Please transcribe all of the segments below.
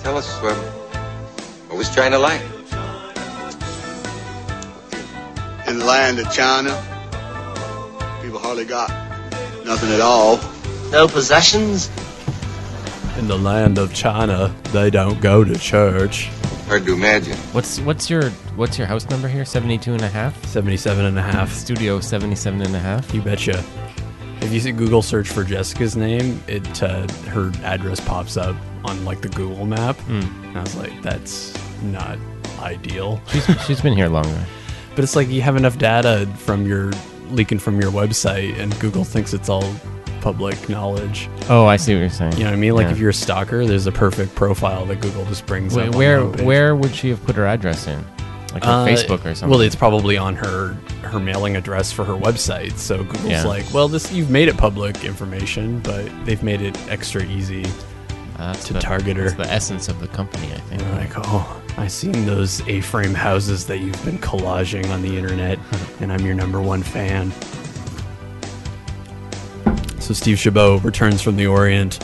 tell us what was China like? In the land of China, people hardly got nothing at all. No possessions. In the land of China, they don't go to church. Hard to imagine. What's your house number here? 72.5? 77.5. Studio 77.5. You betcha. If you Google search for Jessica's name, her address pops up on like the Google map. And I was like, that's not ideal. She's been here longer. But it's like you have enough data leaking from your website, and Google thinks it's all public knowledge. Oh, I see what you're saying. You know what I mean? Like, if you're a stalker, there's a perfect profile that Google just brings up. Where would she have put her address in? Like her Facebook or something? Well, it's probably on her mailing address for her website. So Google's like, well, you've made it public information, but they've made it extra easy to target her. That's the essence of the company, I think. Like, oh, I've seen those A-frame houses that you've been collaging on the internet, and I'm your #1 fan. So Steve Chabot returns from the Orient.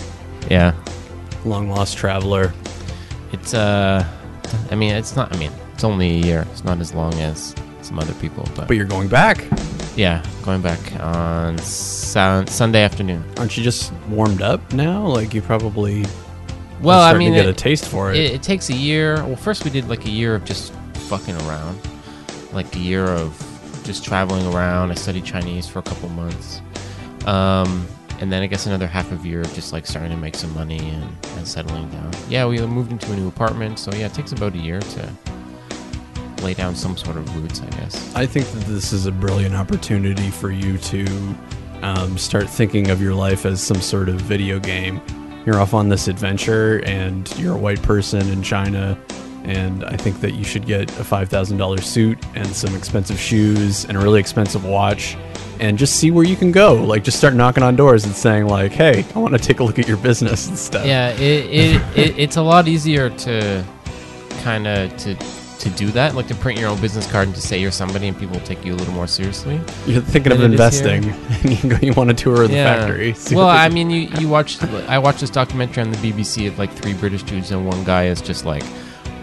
Yeah. Long lost traveler. It's it's only a year. It's not as long as some other people, but you're going back. Yeah, going back on Sunday afternoon. Aren't you just warmed up now? Like you probably get a taste for it. It takes a year. Well, first we did like a year of just fucking around. Like a year of just traveling around. I studied Chinese for a couple months. And then I guess another half of year of just like starting to make some money and settling down. Yeah, we moved into a new apartment, so yeah, it takes about a year to lay down some sort of roots, I guess. I think that this is a brilliant opportunity for you to start thinking of your life as some sort of video game. You're off on this adventure, and you're a white person in China, and I think that you should get a $5,000 suit and some expensive shoes and a really expensive watch. And just see where you can go. Like, just start knocking on doors and saying, like, hey, I want to take a look at your business and stuff. Yeah, it's a lot easier to kind of to do that, like to print your own business card and to say you're somebody, and people will take you a little more seriously. You're thinking of investing, and you want to tour the factory. Well, I mean, I watched this documentary on the BBC of like three British dudes, and one guy is just like,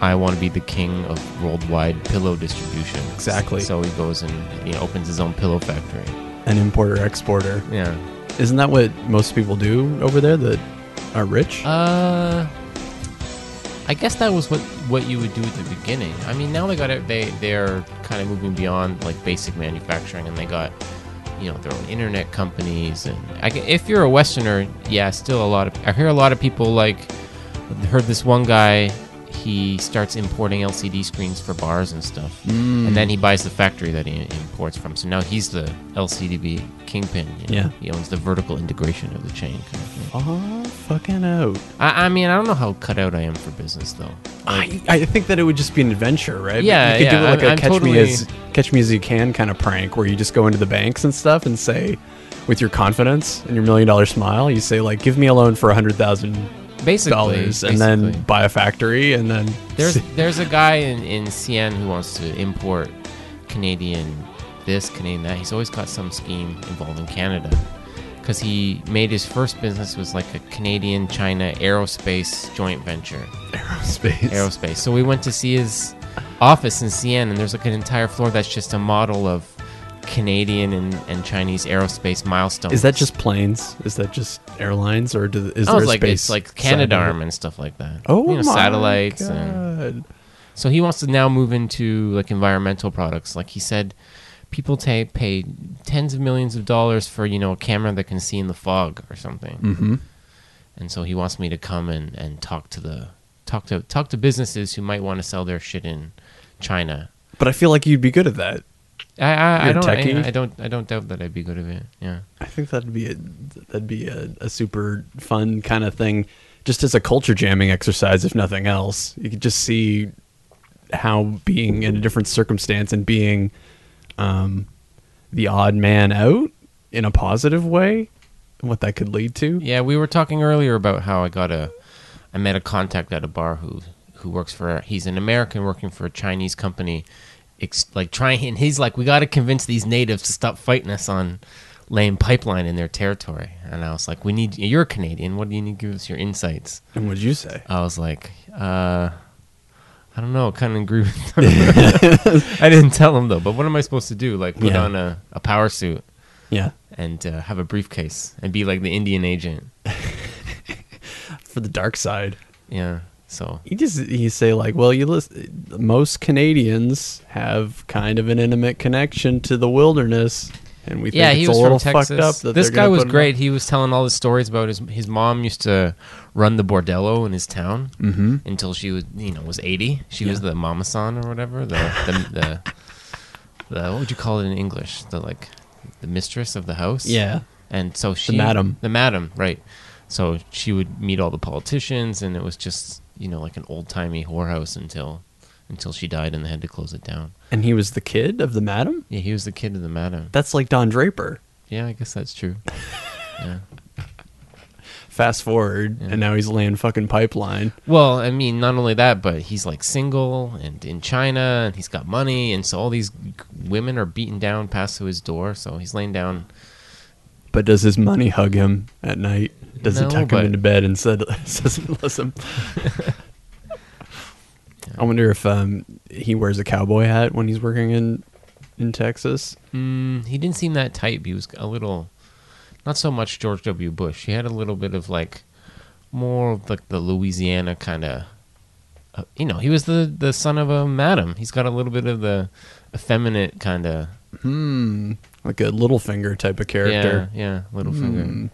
I want to be the king of worldwide pillow distribution. Exactly. So he goes and opens his own pillow factory. An importer-exporter. Yeah. Isn't that what most people do over there that are rich? I guess that was what you would do at the beginning. I mean, now they're kind of moving beyond like basic manufacturing, and they got their own internet companies. And if you're a Westerner, still I hear a lot of people heard this one guy. He starts importing LCD screens for bars and stuff. And then he buys the factory that he imports from. So now he's the LCD kingpin. He owns the vertical integration of the chain. Kind of thing. Oh, fucking out. I mean, I don't know how cut out I am for business, though. I think that it would just be an adventure, right? Yeah, you could do like catch me as you can kind of prank where you just go into the banks and stuff and say, with your confidence and your $1 million smile, you say, like, give me a loan for $100,000. Basically. And then buy a factory, and then there's a guy in CN who wants to import Canadian this, Canadian that. He's always got some scheme involving Canada, because he made his first business was like a Canadian China aerospace joint venture. Aerospace. So we went to see his office in CN, and there's like an entire floor that's just a model of Canadian and Chinese aerospace milestones. Is that just planes? Is that just airlines, or it's like Canadarm and stuff like that? Oh, my satellites. God. And so he wants to now move into like environmental products. Like he said, people pay tens of millions of dollars for a camera that can see in the fog or something. Mm-hmm. And so he wants me to come and talk to businesses who might want to sell their shit in China. But I feel like you'd be good at that. I don't doubt that I'd be good at it. Yeah, I think that'd be a super fun kind of thing, just as a culture jamming exercise, if nothing else. You could just see how being in a different circumstance and being the odd man out in a positive way, and what that could lead to. Yeah, we were talking earlier about how I met a contact at a bar who works for. He's an American working for a Chinese company. He's like, we got to convince these natives to stop fighting us on lame pipeline in their territory. And I was like, "We need, you're a Canadian, what do you need to give us your insights?" And what did you say? I was like, I don't know, kind of agree with them. I didn't tell them, though. But what am I supposed to do? Like, put on a power suit and have a briefcase and be like the Indian agent. For the dark side. Yeah. So you say like, well, most Canadians have kind of an intimate connection to the wilderness, and we think it's a little fucked up. That this guy was great. He was telling all the stories about his mom used to run the bordello in his town until she was 80. She was the mama-san or whatever. The what would you call it in English? The mistress of the house. Yeah. And so she the madam, right? So she would meet all the politicians, and it was just, like an old-timey whorehouse until she died and they had to close it down. And he was the kid of the madam? Yeah, he was the kid of the madam. That's like Don Draper. Yeah, I guess that's true. Yeah. Fast forward, and now he's laying fucking pipeline. Well, I mean, not only that, but he's like single and in China, and he's got money, and so all these women are beaten down past to his door, so he's laying down. But does his money hug him at night? Does he tuck him into bed and says, "Listen." I wonder if he wears a cowboy hat when he's working in Texas. He didn't seem that type. He was a little, not so much George W. Bush. He had a little bit of more of the Louisiana kind of. He was the son of a madam. He's got a little bit of the effeminate kind of. Like a Littlefinger type of character. Yeah, Littlefinger.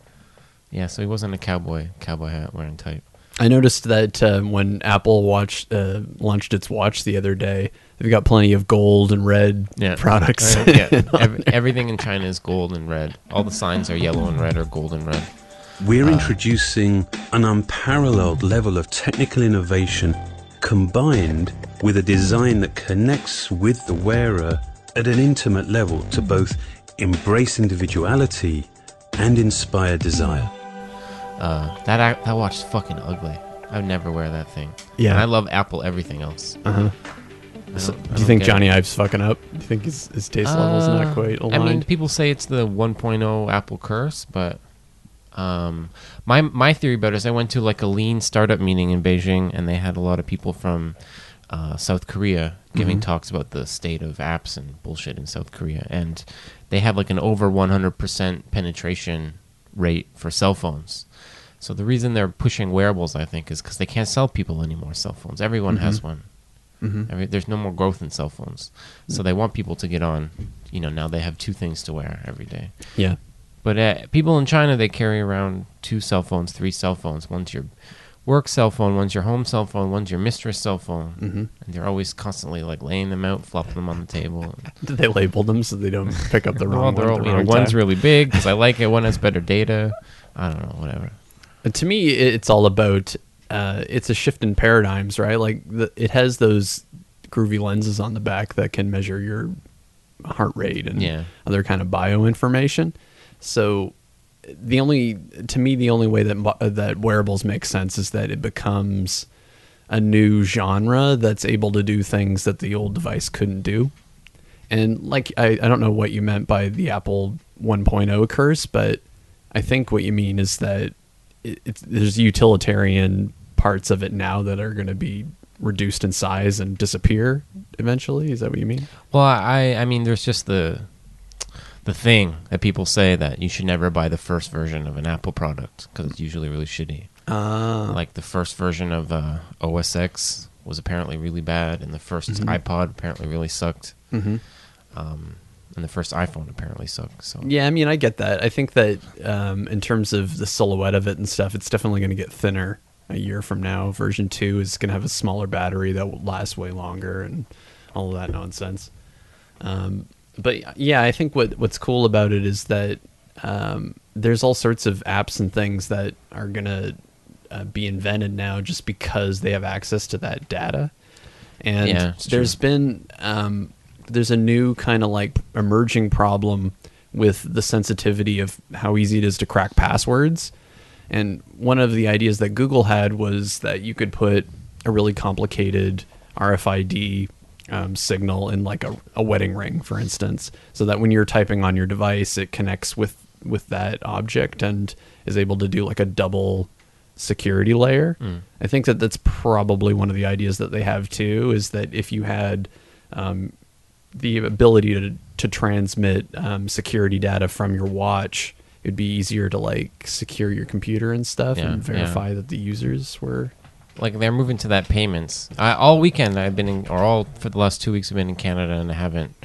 Yeah, so he wasn't a cowboy hat wearing type. I noticed that when Apple launched its watch the other day, they've got plenty of gold and red products. Everything in China is gold and red. All the signs are yellow and red or gold and red. We're introducing an unparalleled level of technical innovation combined with a design that connects with the wearer at an intimate level to both embrace individuality and inspire desire. That watch is fucking ugly. I would never wear that thing. Yeah. And I love Apple everything else. So, do you think Johnny Ive's fucking up? Do you think his taste level's not quite aligned? I mean, people say it's the 1.0 Apple curse, but my theory about it is I went to a lean startup meeting in Beijing, and they had a lot of people from South Korea giving talks about the state of apps and bullshit in South Korea, and they have an over 100% penetration rate for cell phones. So the reason they're pushing wearables, I think, is because they can't sell people any more cell phones. Everyone has one. There's no more growth in cell phones. So they want people to get on. Now they have two things to wear every day. Yeah. But people in China, they carry around two cell phones, three cell phones. One's your work cell phone, one's your home cell phone, one's your mistress cell phone. And they're always constantly laying them out, flopping them on the table. Do they label them so they don't pick up the wrong one? One's really big because I like it, one has better data. I don't know, whatever. But to me, it's all about, it's a shift in paradigms, right? It has those groovy lenses on the back that can measure your heart rate and other kind of bio information. So the only way that wearables make sense is that it becomes a new genre that's able to do things that the old device couldn't do. And I don't know what you meant by the Apple 1.0 curse, but I think what you mean is that there's utilitarian parts of it now that are going to be reduced in size and disappear eventually. Is that what you mean? Well, I mean, there's just the thing that people say that you should never buy the first version of an Apple product because it's usually really shitty. The first version of OS X was apparently really bad, and the first iPod apparently really sucked, and the first iPhone apparently sucked. So yeah, I mean, I get that. I think that in terms of the silhouette of it and stuff, it's definitely going to get thinner a year from now. Version 2 is going to have a smaller battery that will last way longer and all of that nonsense. But yeah, I think what's cool about it is that there's all sorts of apps and things that are going to be invented now just because they have access to that data. And there's been there's a new kind of emerging problem with the sensitivity of how easy it is to crack passwords. And one of the ideas that Google had was that you could put a really complicated RFID signal in a wedding ring, for instance, so that when you're typing on your device, it connects with with that object and is able to do like a double security layer. I think that that's probably one of the ideas that they have too, is that if you had the ability to transmit security data from your watch, it'd be easier to like secure your computer and stuff and verify that the users were like, they're moving to that payments. All weekend I've been in, or all for the last 2 weeks I've been in Canada, and I haven't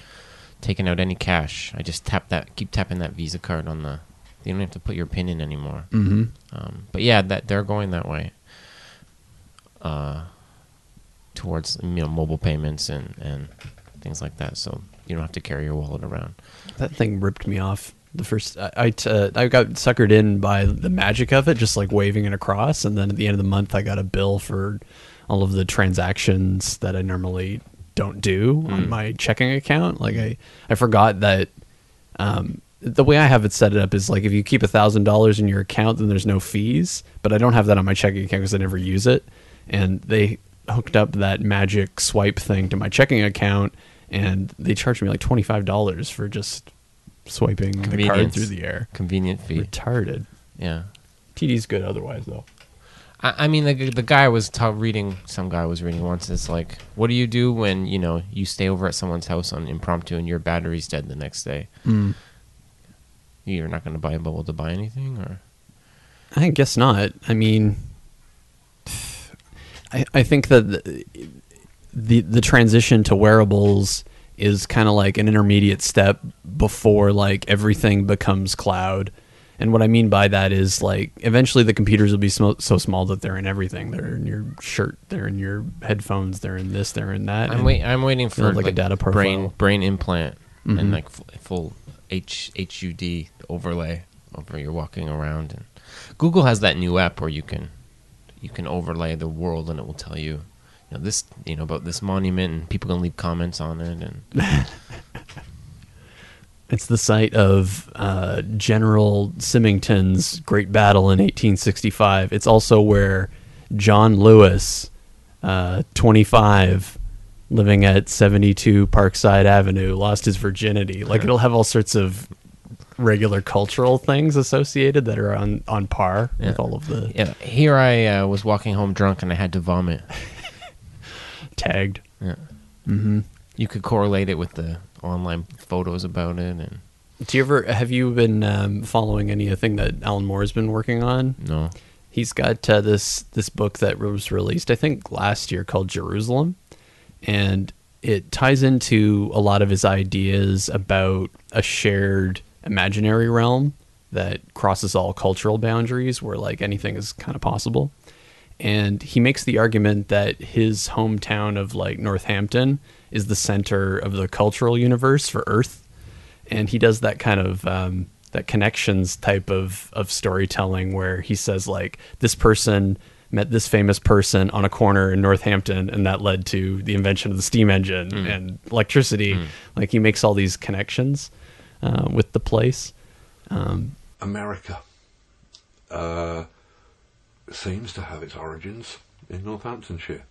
taken out any cash. I just tap that, keep tapping that Visa card on the. You don't have to put your PIN in anymore. Mm-hmm. But yeah, that they're going that way towards mobile payments and things like that. So you don't have to carry your wallet around. That thing ripped me off. The first I got suckered in by the magic of it, just like waving it across, and then at the end of the month I got a bill for all of the transactions that I normally don't do on my checking account. Like I forgot that the way I have it set up is like if you keep $1,000 in your account, then there's no fees. But I don't have that on my checking account because I never use it. And they hooked up that magic swipe thing to my checking account, and they charged me like $25 for just swiping the card through the air. Convenient fee. Retarded. Yeah. TD's good otherwise, though. I mean, the guy was reading. Some guy was reading once. It's like, what do you do when you stay over at someone's house on impromptu and your battery's dead the next day? Mm. You're not going to buy a bubble to buy anything, or? I guess not. I mean, I think that the transition to wearables is kind of like an intermediate step before like everything becomes cloud. And what I mean by that is like eventually the computers will be so small that they're in everything. They're in your shirt. They're in your headphones. They're in this. They're in that. I'm waiting for like a data profile. brain implant and like full HUD overlay over you're walking around. And Google has that new app where you can overlay the world, and it will tell you, this about this monument, and people can leave comments on it. And it's the site of General Symington's great battle in 1865. It's also where John Lewis, 25, living at 72 Parkside Avenue, lost his virginity. Like, it'll have all sorts of regular cultural things associated that are on par with all of the... Yeah. Here I was walking home drunk and I had to vomit. Tagged. Yeah. Mm-hmm. You could correlate it with the online photos about it. And have you been following anything that Alan Moore's been working on? No. He's got this book that was released, I think, last year called Jerusalem. And it ties into a lot of his ideas about a shared imaginary realm that crosses all cultural boundaries, where like anything is kind of possible. And he makes the argument that his hometown of like Northampton is the center of the cultural universe for Earth. And he does that kind of that connections type of storytelling, where he says like this person met this famous person on a corner in Northampton, and that led to the invention of the steam engine and electricity. Like, he makes all these connections with the place. America seems to have its origins in Northamptonshire.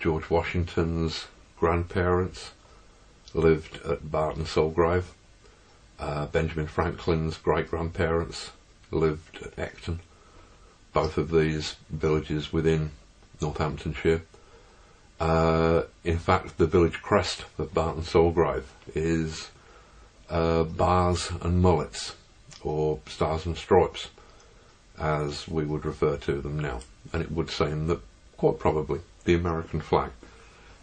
George Washington's grandparents lived at Barton Mulgrave. Benjamin Franklin's great-grandparents lived at Ecton. Both of these villages within Northamptonshire. In fact, the village crest of Barton Mulgrave is bars and mullets, or stars and stripes, as we would refer to them now. And it would seem that, quite probably, the American flag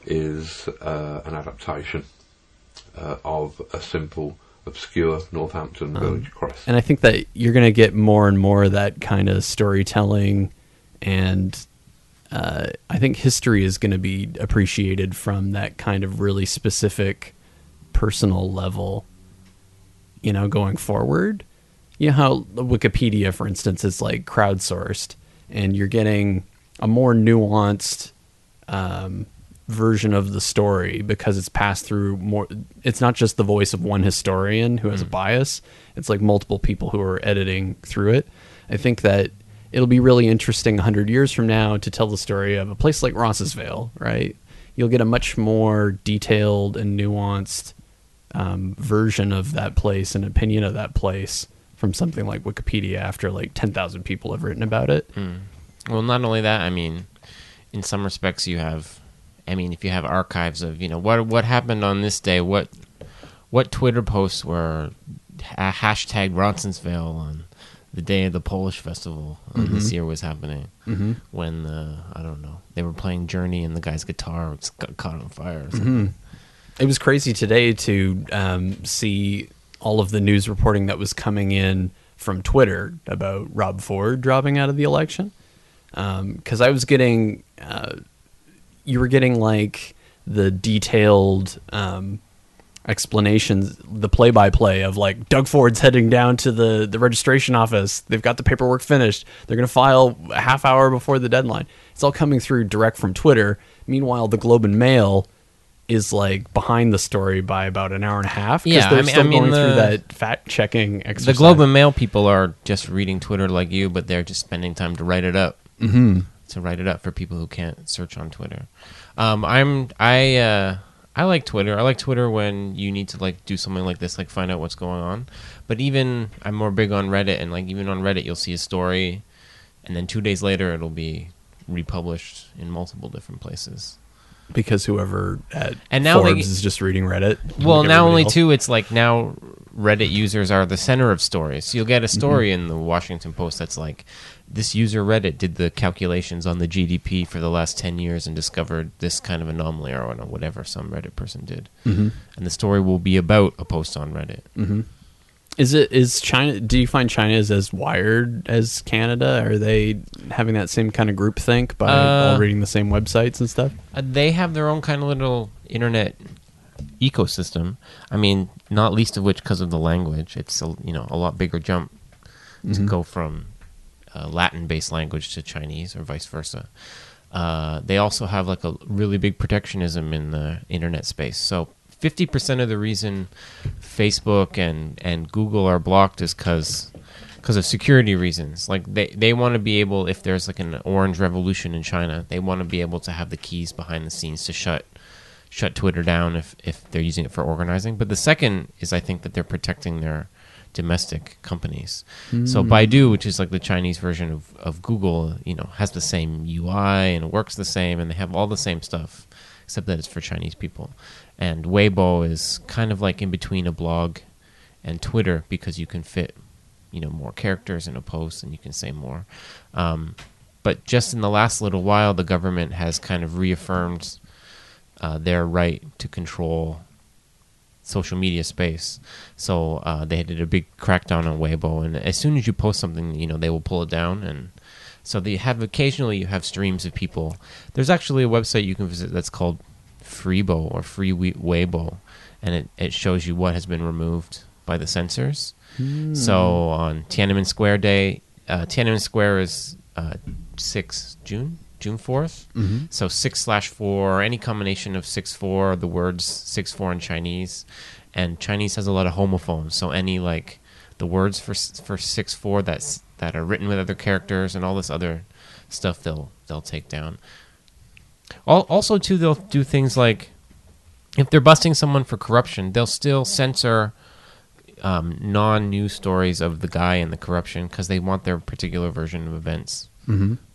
is an adaptation of a simple, obscure Northampton village crest. And I think that you're going to get more and more of that kind of storytelling, and I think history is going to be appreciated from that kind of really specific personal level, going forward. You know how Wikipedia, for instance, is like crowdsourced, and you're getting a more nuanced version of the story because it's passed through more. It's not just the voice of one historian who has a bias. It's like multiple people who are editing through it. I think that it'll be really interesting 100 years from now to tell the story of a place like Rossesvale, right? You'll get a much more detailed and nuanced version of that place and opinion of that place from something like Wikipedia after like 10,000 people have written about it. Mm. Well, not only that, I mean, in some respects you have, I mean, if you have archives of, you know, what happened on this day, what Twitter posts were hashtag Ronsonsvale on the day of the Polish festival this year was happening when, I don't know, they were playing Journey and the guy's guitar got caught on fire or something. It was crazy today to see all of the news reporting that was coming in from Twitter about Rob Ford dropping out of the election. Because I was getting, you were getting like the detailed explanations, the play-by-play of like Doug Ford's heading down to the registration office. They've got the paperwork finished. They're going to file a half hour before the deadline. It's all coming through direct from Twitter. Meanwhile, the Globe and Mail is like behind the story by about an hour and a half. Yeah, they're still going through that fact-checking exercise. The Globe and Mail people are just reading Twitter like you, but they're just spending time to write it up. To write it up for people who can't search on Twitter. I like Twitter. I like Twitter when you need to like do something like this, like find out what's going on. But even I'm more big on Reddit, and like even on Reddit you'll see a story, and then 2 days later it'll be republished in multiple different places. Because whoever at Forbes is just reading Reddit. Well, now only too, it's like now Reddit users are the center of stories. So you'll get a story in the Washington Post that's like, this user Reddit did the calculations on the GDP for the last 10 years and discovered this kind of anomaly or whatever some Reddit person did. And the story will be about a post on Reddit. Is China? Do you find China is as wired as Canada? Are they having that same kind of groupthink by all reading the same websites and stuff? They have their own kind of little internet ecosystem. I mean, not least of which because of the language. It's a lot bigger jump to go from Latin-based language to Chinese or vice versa. They also have like a really big protectionism in the internet space. So 50% of the reason Facebook and Google are blocked is because of security reasons. Like they want to be able, if there's like an orange revolution in China, they want to be able to have the keys behind the scenes to shut Twitter down if they're using it for organizing. But the second is I think that they're protecting their domestic companies. So Baidu, which is like the Chinese version of Google, has the same UI and it works the same and they have all the same stuff, except that it's for Chinese people. And Weibo is kind of like in between a blog and Twitter because you can fit, more characters in a post and you can say more. But just in the last little while, the government has kind of reaffirmed their right to control social media space. So they did a big crackdown on Weibo. And as soon as you post something, they will pull it down and... So they have occasionally you have streams of people. There's actually a website you can visit that's called Freebo or Free Weibo, and it shows you what has been removed by the censors. So on Tiananmen Square Day, Tiananmen Square is 6 June 4th. So 6/4 or any combination of 6/4, the words 6/4 in Chinese, and Chinese has a lot of homophones. So any like the words for 6/4 that are written with other characters and all this other stuff they'll take down. Also, too, they'll do things like if they're busting someone for corruption, they'll still censor non-news stories of the guy and the corruption because they want their particular version of events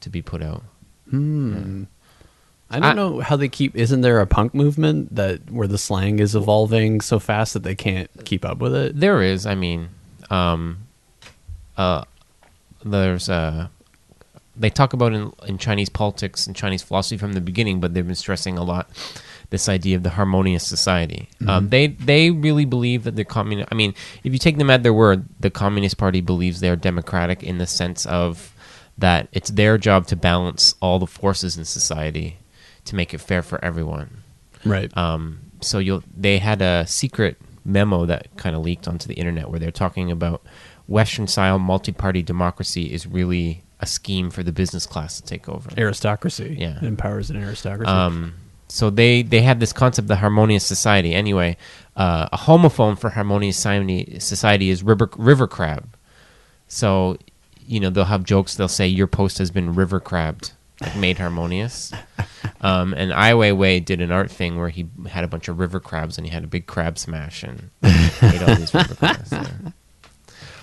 to be put out. Yeah. I don't know how they keep... Isn't there a punk movement where the slang is evolving so fast that they can't keep up with it? There is. I mean... there's they talk about in Chinese politics and Chinese philosophy from the beginning, but they've been stressing a lot this idea of the harmonious society. They really believe that the communist... I mean, if you take them at their word, the Communist Party believes they're democratic in the sense of that it's their job to balance all the forces in society to make it fair for everyone. Right. So they had a secret memo that kind of leaked onto the internet where they're talking about Western-style multi-party democracy is really a scheme for the business class to take over. Aristocracy. Yeah. It empowers an aristocracy. So they have this concept of harmonious society. Anyway, a homophone for harmonious society is river crab. So, they'll have jokes. They'll say, your post has been river crabbed like made harmonious. And Ai Weiwei did an art thing where he had a bunch of river crabs and he had a big crab smash and ate all these river crabs. There.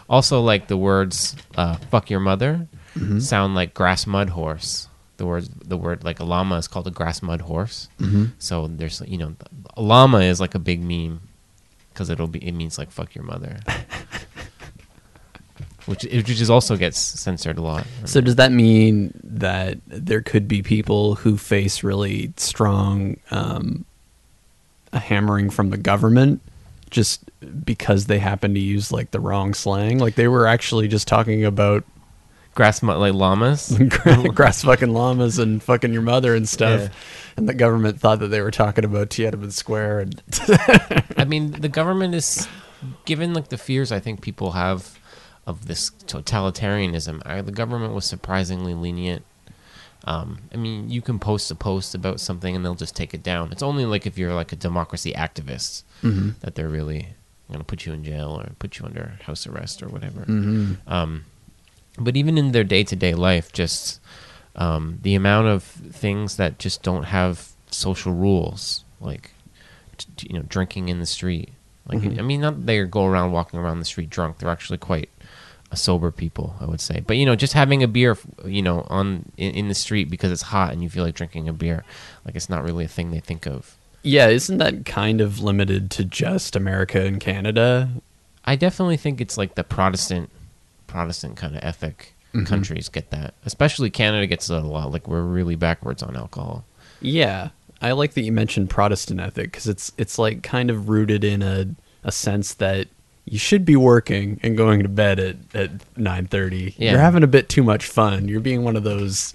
Also, like the words "fuck your mother" sound like grass mud horse. The word like a llama is called a grass mud horse. So there's a llama is like a big meme because it means like fuck your mother. Which also gets censored a lot. So does that mean that there could be people who face really strong hammering from the government just because they happen to use like the wrong slang? Like they were actually just talking about llamas? Grass fucking llamas and fucking your mother and stuff. Yeah. And the government thought that they were talking about Tiananmen Square. And I mean, the government is, given like the fears I think people have of this totalitarianism, the government was surprisingly lenient. I mean, you can post a post about something and they'll just take it down. It's only like if you're like a democracy activist that they're really going to put you in jail or put you under house arrest or whatever. But even in their day-to-day life, just the amount of things that just don't have social rules, like drinking in the street. Like I mean, not they go around walking around the street drunk. They're actually quite sober people, I would say. But just having a beer, in the street because it's hot and you feel like drinking a beer, like it's not really a thing they think of. Yeah, isn't that kind of limited to just America and Canada? I definitely think it's like the Protestant kind of ethic countries get that. Especially Canada gets that a lot. Like we're really backwards on alcohol. Yeah. I like that you mentioned Protestant ethic because it's like kind of rooted in a sense that you should be working and going to bed at 9:30. Yeah. You're having a bit too much fun. You're being one of those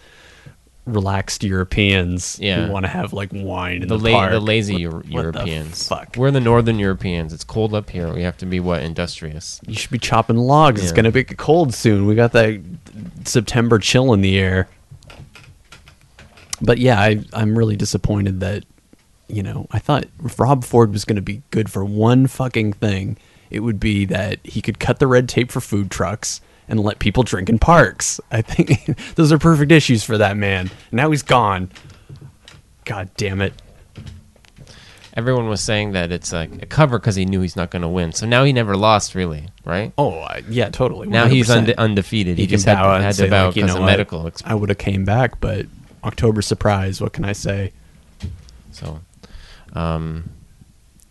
relaxed Europeans who want to have like wine in the park. The lazy Europeans. What the fuck? We're the northern Europeans. It's cold up here. We have to be industrious. You should be chopping logs. Yeah. It's gonna be cold soon. We got that September chill in the air. But yeah, I'm really disappointed that, I thought if Rob Ford was going to be good for one fucking thing, it would be that he could cut the red tape for food trucks and let people drink in parks. I think those are perfect issues for that man. Now he's gone. God damn it. Everyone was saying that it's like a cover because he knew he's not going to win. So now he never lost, really, right? Oh, yeah, totally. 100%. Now he's undefeated. He just had to bow because of medical experience. I would have came back, but... October surprise, what can I say? So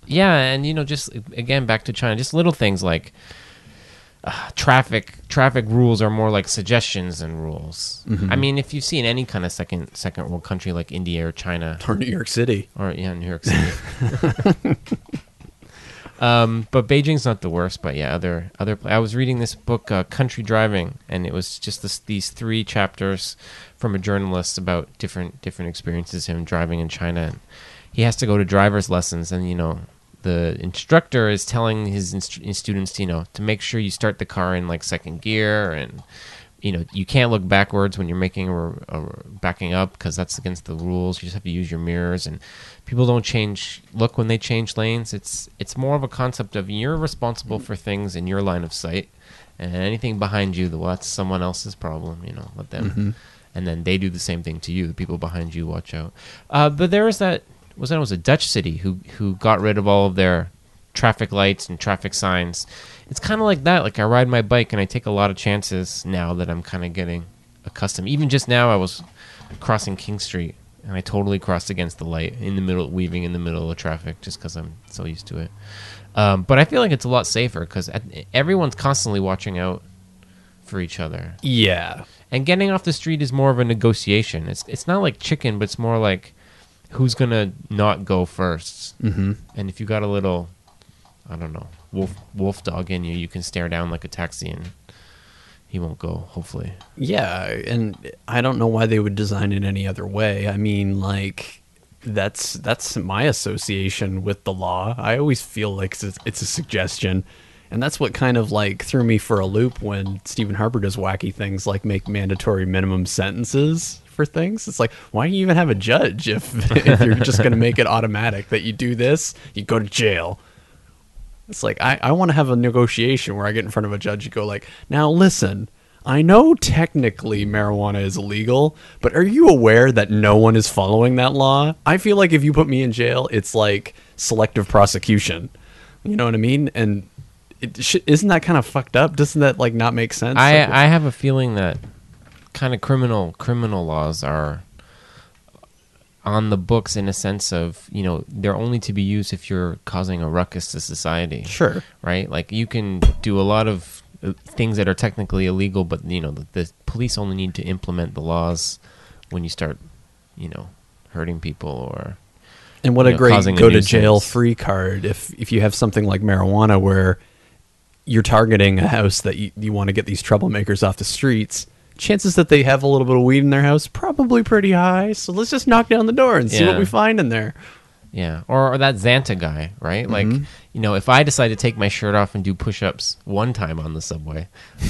yeah, and just again back to China, just little things like traffic rules are more like suggestions than rules. I mean, if you see in any kind of second world country like India or China or New York City but Beijing's not the worst, but yeah, other I was reading this book, Country Driving, and it was just these three chapters from a journalist about different experiences him driving in China, and he has to go to driver's lessons, and the instructor is telling his students to make sure you start the car in like second gear, and you can't look backwards when you're making or backing up because that's against the rules. You just have to use your mirrors, and people don't look when they change lanes. It's more of a concept of you're responsible for things in your line of sight, and anything behind you, that's someone else's problem. Let them, and then they do the same thing to you. The people behind you, watch out. But there was it was a Dutch city who got rid of all of their traffic lights and traffic signs. It's kind of like that. Like I ride my bike and I take a lot of chances now that I'm kind of getting accustomed. Even just now, I was crossing King Street and I totally crossed against the light in the middle, weaving in the middle of traffic, just because I'm so used to it. But I feel like it's a lot safer because everyone's constantly watching out for each other. Yeah. And getting off the street is more of a negotiation. It's not like chicken, but it's more like who's gonna not go first. And if you got a little, I don't know, wolf dog in you can stare down like a taxi and he won't go, hopefully. Yeah, and I don't know why they would design it any other way. I mean, like that's my association with the law. I always feel like it's a suggestion, and that's what kind of like threw me for a loop when Stephen Harper does wacky things like make mandatory minimum sentences for things. It's like, why do you even have a judge if you're just going to make it automatic that you do this, you go to jail? It's like, I want to have a negotiation where I get in front of a judge and go like, now listen, I know technically marijuana is illegal, but are you aware that no one is following that law? I feel like if you put me in jail, it's like selective prosecution. You know what I mean? And isn't that kind of fucked up? Doesn't that like not make sense? I have a feeling that kind of criminal laws are on the books in a sense of, you know, they're only to be used if you're causing a ruckus to society. Sure. Right? Like you can do a lot of things that are technically illegal, but, you know, the police only need to implement the laws when you start, you know, hurting people or... And what a great go-to-jail-free card if you have something like marijuana where you're targeting a house that you want to get these troublemakers off the streets. Chances that they have a little bit of weed in their house probably pretty high, so let's just knock down the door and see what we find in there. Yeah, or that Xanta guy, right? Mm-hmm. Like, you know, if I decide to take my shirt off and do push-ups one time on the subway,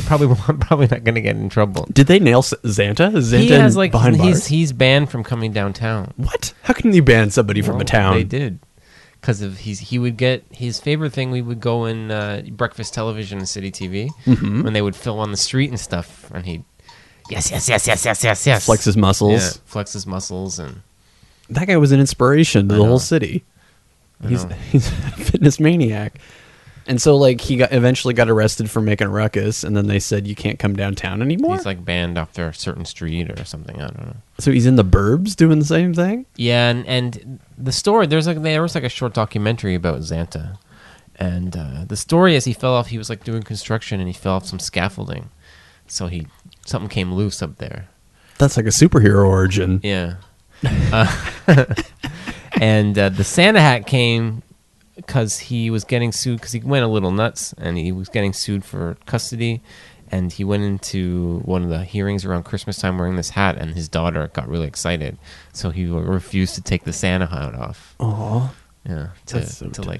I'm probably not going to get in trouble. Did they nail Xanta? Xanta he has, like, behind bars? He's banned from coming downtown. What? How can you ban somebody from a town? They did. Because he would get his favorite thing. We would go in breakfast television and city TV, mm-hmm. when they would film on the street and stuff, and he'd yes. Flex his muscles. Yeah, flex his muscles. And that guy was an inspiration to the whole city. He's a fitness maniac. And so like he eventually got arrested for making a ruckus, and then they said you can't come downtown anymore. He's like banned off their certain street or something, I don't know. So he's in the burbs doing the same thing? Yeah, and the story, there was a short documentary about Xanta. And the story is he fell off, he was like doing construction and he fell off some scaffolding. So something came loose up there. That's like a superhero origin. Yeah. And the Santa hat came because he was getting sued because he went a little nuts and he was getting sued for custody. And he went into one of the hearings around Christmas time wearing this hat, and his daughter got really excited. So he refused to take the Santa hat off. Aww. Yeah.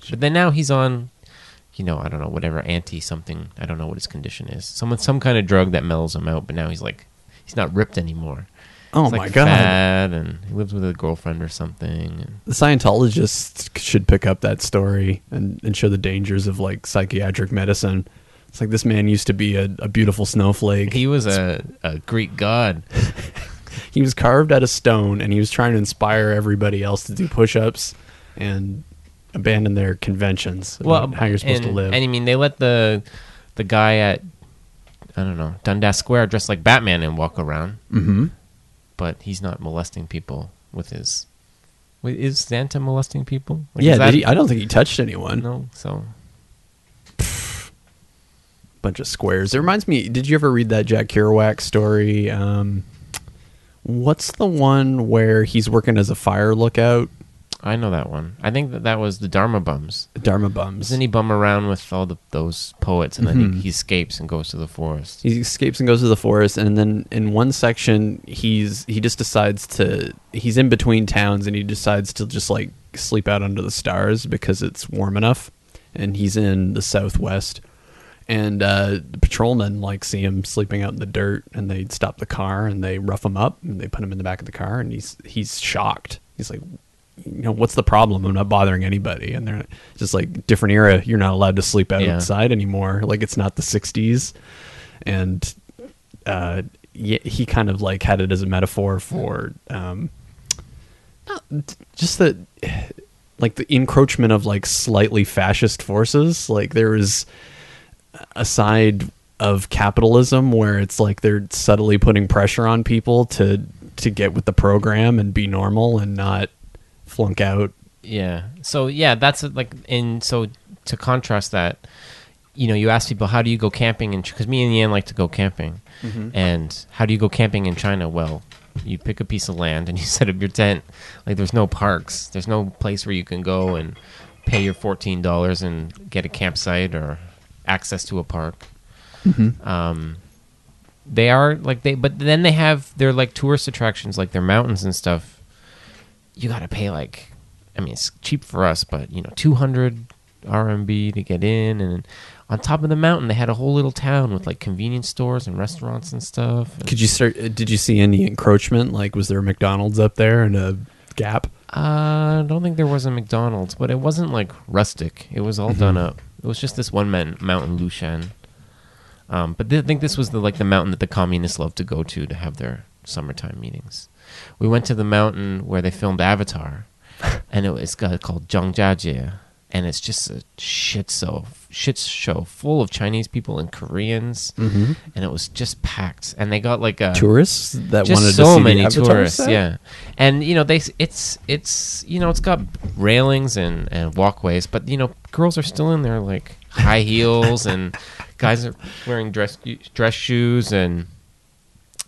But then now he's on, you know, I don't know, whatever, anti-something. I don't know what his condition is. Some kind of drug that mellows him out, but now he's like, he's not ripped anymore. Oh, my God. Fat, and he lives with a girlfriend or something. The Scientologists should pick up that story and show the dangers of, like, psychiatric medicine. It's like this man used to be a beautiful snowflake. He was a Greek god. He was carved out of stone, and he was trying to inspire everybody else to do push-ups and abandon their conventions about how you're supposed to live. And, I mean, they let the guy at, I don't know, Dundas Square dress like Batman and walk around. Mm-hmm. But he's not molesting people with his... Is Xanta molesting people? Like, yeah, I don't think he touched anyone. No, so... Bunch of squares. It reminds me, did you ever read that Jack Kerouac story? What's the one where he's working as a fire lookout? I know that one. I think that was the Dharma Bums. Dharma Bums. Doesn't he bum around with all those poets, and then mm-hmm. he escapes and goes to the forest? He escapes and goes to the forest, and then in one section, he just decides to... He's in between towns, and he decides to just, like, sleep out under the stars because it's warm enough, and he's in the southwest. And the patrolmen, like, see him sleeping out in the dirt, and they stop the car, and they rough him up, and they put him in the back of the car, and he's shocked. He's like... You know, what's the problem? I'm not bothering anybody. And they're just like, different era. You're not allowed to sleep outside anymore. Like, it's not the 1960s. And he kind of like had it as a metaphor for just that, like the encroachment of like slightly fascist forces. Like there was a side of capitalism where it's like they're subtly putting pressure on people to get with the program and be normal and not flunk out. Yeah. So yeah, that's like, and so to contrast that, you know, you ask people, how do you go camping? And because me and Yan like to go camping, mm-hmm. and how do you go camping in China? Well, you pick a piece of land and you set up your tent. Like there's no parks. There's no place where you can go and pay your $14 and get a campsite or access to a park. Mm-hmm. They are like but then they have their like tourist attractions, like their mountains and stuff. You got to pay like, I mean, it's cheap for us, but, you know, 200 RMB to get in. And on top of the mountain, they had a whole little town with like convenience stores and restaurants and stuff. And did you see any encroachment? Like, was there a McDonald's up there and a Gap? I don't think there was a McDonald's, but it wasn't like rustic. It was all done up. It was just this one mountain, Lushan. But I think this was the mountain that the communists loved to go to have their summertime meetings. We went to the mountain where they filmed Avatar, and it's called Zhangjiajie, and it's just a shit show full of Chinese people and Koreans, mm-hmm. and it was just packed. And they got tourists that wanted to see so many tourists, yeah. And it's got railings and walkways, but girls are still in there like high heels, and guys are wearing dress shoes and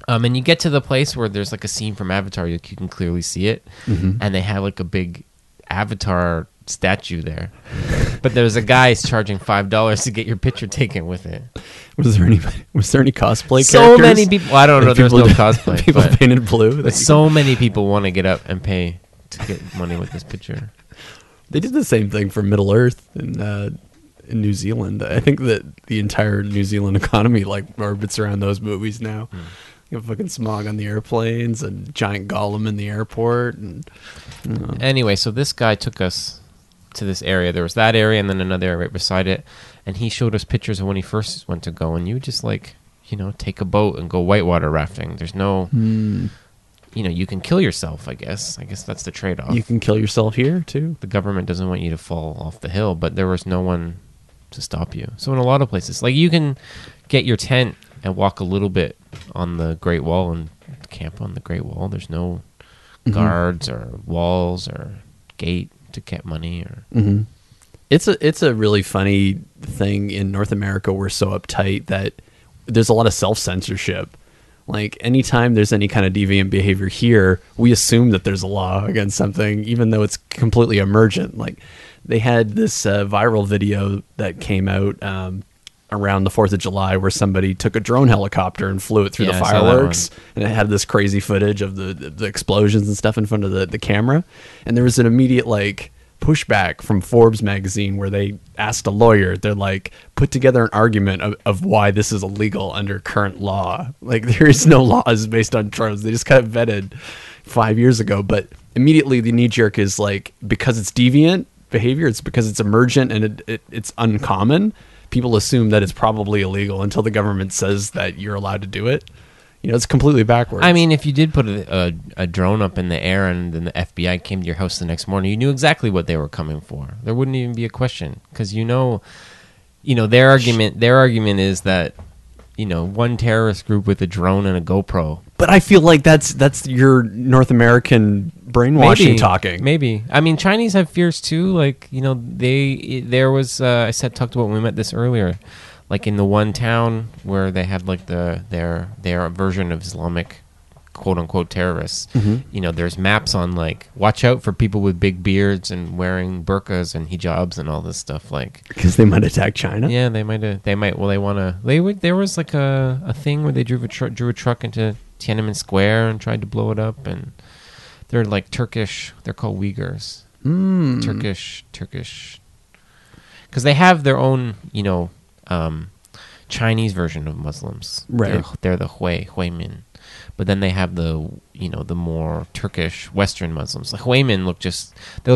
you get to the place where there's a scene from Avatar, you can clearly see it, mm-hmm. and they have a big Avatar statue there, but there's a guy charging $5 to get your picture taken with it. Was there any cosplay characters? So many people. Well, I don't know. There's no cosplay. People painted blue. But so many people want to get up and pay to get money with this picture. They did the same thing for Middle Earth in New Zealand. I think that the entire New Zealand economy orbits around those movies now. Mm. You know, fucking smog on the airplanes and giant golem in the airport. And anyway, so this guy took us to this area. There was that area and then another area right beside it, and he showed us pictures of when he first went to go, and you just take a boat and go whitewater rafting. There's no you can kill yourself, I guess that's the trade-off. You can kill yourself here too. The government doesn't want you to fall off the hill, but there was no one to stop you. So in a lot of places, you can get your tent and walk a little bit on the Great Wall and camp on the Great Wall. There's no mm-hmm. guards or walls or gate to get money or mm-hmm. It's a really funny thing in North America. We're so uptight that there's a lot of self-censorship. Anytime there's any kind of deviant behavior here, we assume that there's a law against something, even though it's completely emergent. They had this viral video that came out around the 4th of July where somebody took a drone helicopter and flew it through the fireworks, and it had this crazy footage of the explosions and stuff in front of the camera. And there was an immediate pushback from Forbes magazine where they asked a lawyer, they're put together an argument of why this is illegal under current law. There is no laws based on drones. They just got vetted 5 years ago, but immediately the knee jerk is because it's deviant behavior, it's because it's emergent and it's uncommon. People assume that it's probably illegal until the government says that you're allowed to do it. It's completely backwards. I mean, if you did put a drone up in the air and then the FBI came to your house the next morning, you knew exactly what they were coming for. There wouldn't even be a question, because their argument is that one terrorist group with a drone and a GoPro. But I feel that's your North American brainwashing talking. Maybe. I mean, Chinese have fears too. I talked about when we met this earlier, in the one town where they had their version of Islamic quote unquote terrorists. Mm-hmm. There's maps on watch out for people with big beards and wearing burqas and hijabs and all this stuff because they might attack China. Yeah, there was a thing where they drew a truck into Tiananmen Square and tried to blow it up, and they're Turkish. They're called Uyghurs. Mm. Turkish. Because they have their own, Chinese version of Muslims. Right. They're the Huaymin. But then they have the, the more Turkish Western Muslims. The Huaymin look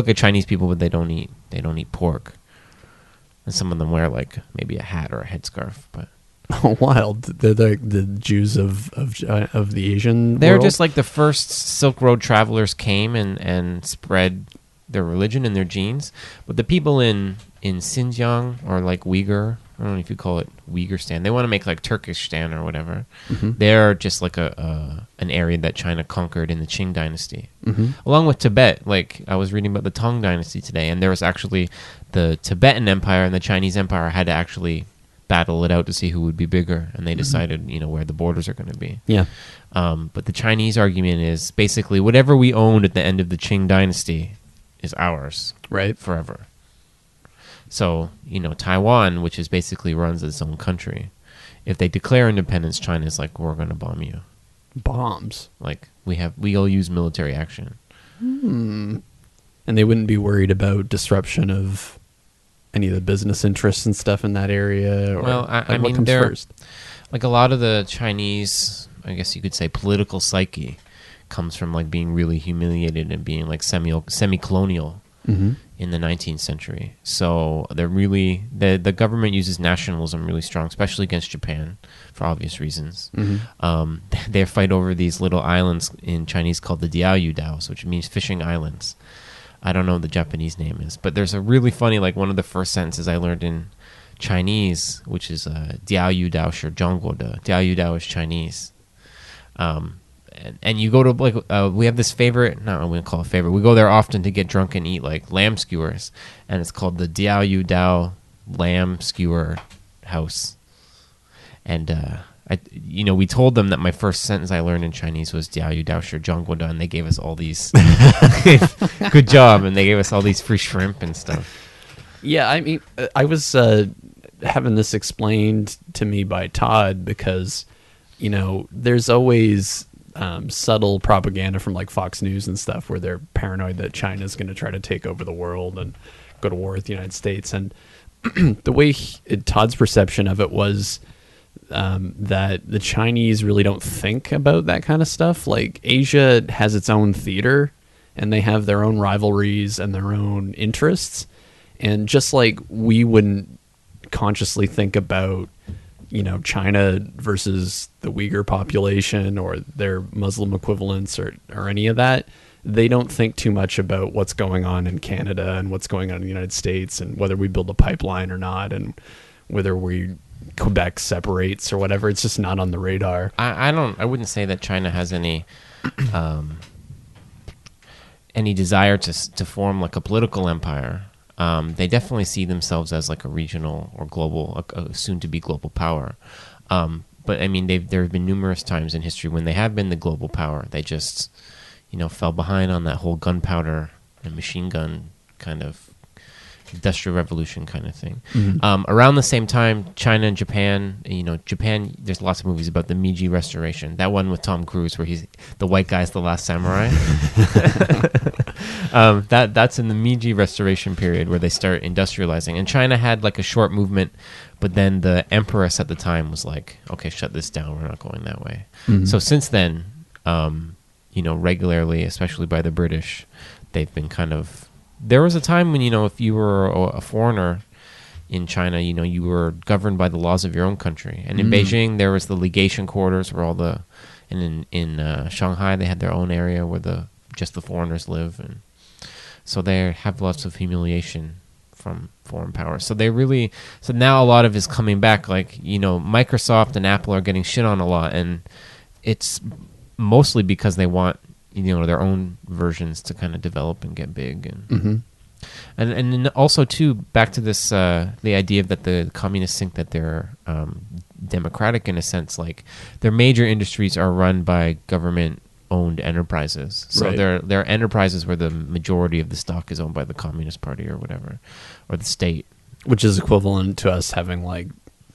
like Chinese people, but they don't eat pork. And some of them wear maybe a hat or a headscarf, but. Oh, wild. They're the Jews of the Asian They're world. Just the first Silk Road travelers came and spread their religion and their genes. But the people in Xinjiang are Uyghur. I don't know if you call it Uyghur-stan. They want to make Turkish-stan or whatever. Mm-hmm. They're just an area that China conquered in the Qing dynasty. Mm-hmm. Along with Tibet, I was reading about the Tang dynasty today, and there was actually the Tibetan Empire and the Chinese Empire had to actually battle it out to see who would be bigger, and they decided, where the borders are going to be. Yeah. But the Chinese argument is basically whatever we owned at the end of the Qing dynasty is ours, right, forever. So, Taiwan, which is basically runs its own country, if they declare independence, China's we're going to bomb you. Bombs. We'll use military action. Hmm. And they wouldn't be worried about disruption of any of the business interests and stuff in that area? Or, well, I mean, what comes first? A lot of the Chinese, I guess you could say, political psyche comes from being really humiliated and being semi-colonial. Mm-hmm. in the 19th century. So they're really, the government uses nationalism really strong, especially against Japan, for obvious reasons. Mm-hmm. They fight over these little islands in Chinese called the Diao Yu Dao, which means fishing islands. I don't know what the Japanese name is, but there's a really funny, like one of the first sentences I learned in Chinese, which is Diao Yu Dao Shi Zhongguo De. Diao Yu Dao is Chinese. And you go to, like, we have this favorite, no, I wouldn't call it favorite, we go there often to get drunk and eat, like, lamb skewers, and it's called the Diao Yu Dao Lamb Skewer House. And, you know, we told them that my first sentence I learned in Chinese was Diao Yu Dao Shi Zhongguo De, and they gave us all these, good job, and they gave us all these free shrimp and stuff. Yeah, I mean, I was having this explained to me by Todd because, you know, there's always... subtle propaganda from like Fox News and stuff where they're paranoid that China's going to try to take over the world and go to war with the United States. And the way Todd's perception of it was that the Chinese really don't think about that kind of stuff. Like Asia has its own theater and they have their own rivalries and their own interests. And just like we wouldn't consciously think about, you know, China versus the Uyghur population or their Muslim equivalents or any of that, they don't think too much about what's going on in Canada and what's going on in the United States and whether we build a pipeline or not and whether Quebec separates or whatever. It's just not on the radar. I wouldn't say that China has any desire to form like a political empire. They definitely see themselves as like a regional or global, soon-to-be global power. But I mean, there have been numerous times in history when they have been the global power. They just, you know, fell behind on that whole gunpowder and machine gun kind of industrial revolution kind of thing. Mm-hmm. Around the same time, China and Japan, you know, Japan, there's lots of movies about the Meiji restoration. That one with Tom Cruise where he's the white guy's the last samurai. That's in the Meiji restoration period where they start industrializing. And China had like a short movement, but then the empress at the time was like, okay, shut this down. We're not going that way. Mm-hmm. So since then, you know, regularly, especially by the British, they've been kind of... There was a time when, you know, if you were a foreigner in China, you know, you were governed by the laws of your own country. And in Beijing, there was the legation quarters where all the... And in Shanghai, they had their own area where just the foreigners live. And so they have lots of humiliation from foreign power. So they really... So now a lot of it is coming back. Like, you know, Microsoft and Apple are getting shit on a lot. And it's mostly because they want... you know, their own versions to kind of develop and get big. And and also, too, back to this, the idea that the communists think that they're democratic in a sense, like their major industries are run by government-owned enterprises. So right. There are enterprises where the majority of the stock is owned by the Communist Party or whatever, or the state. Which is equivalent to us having, like,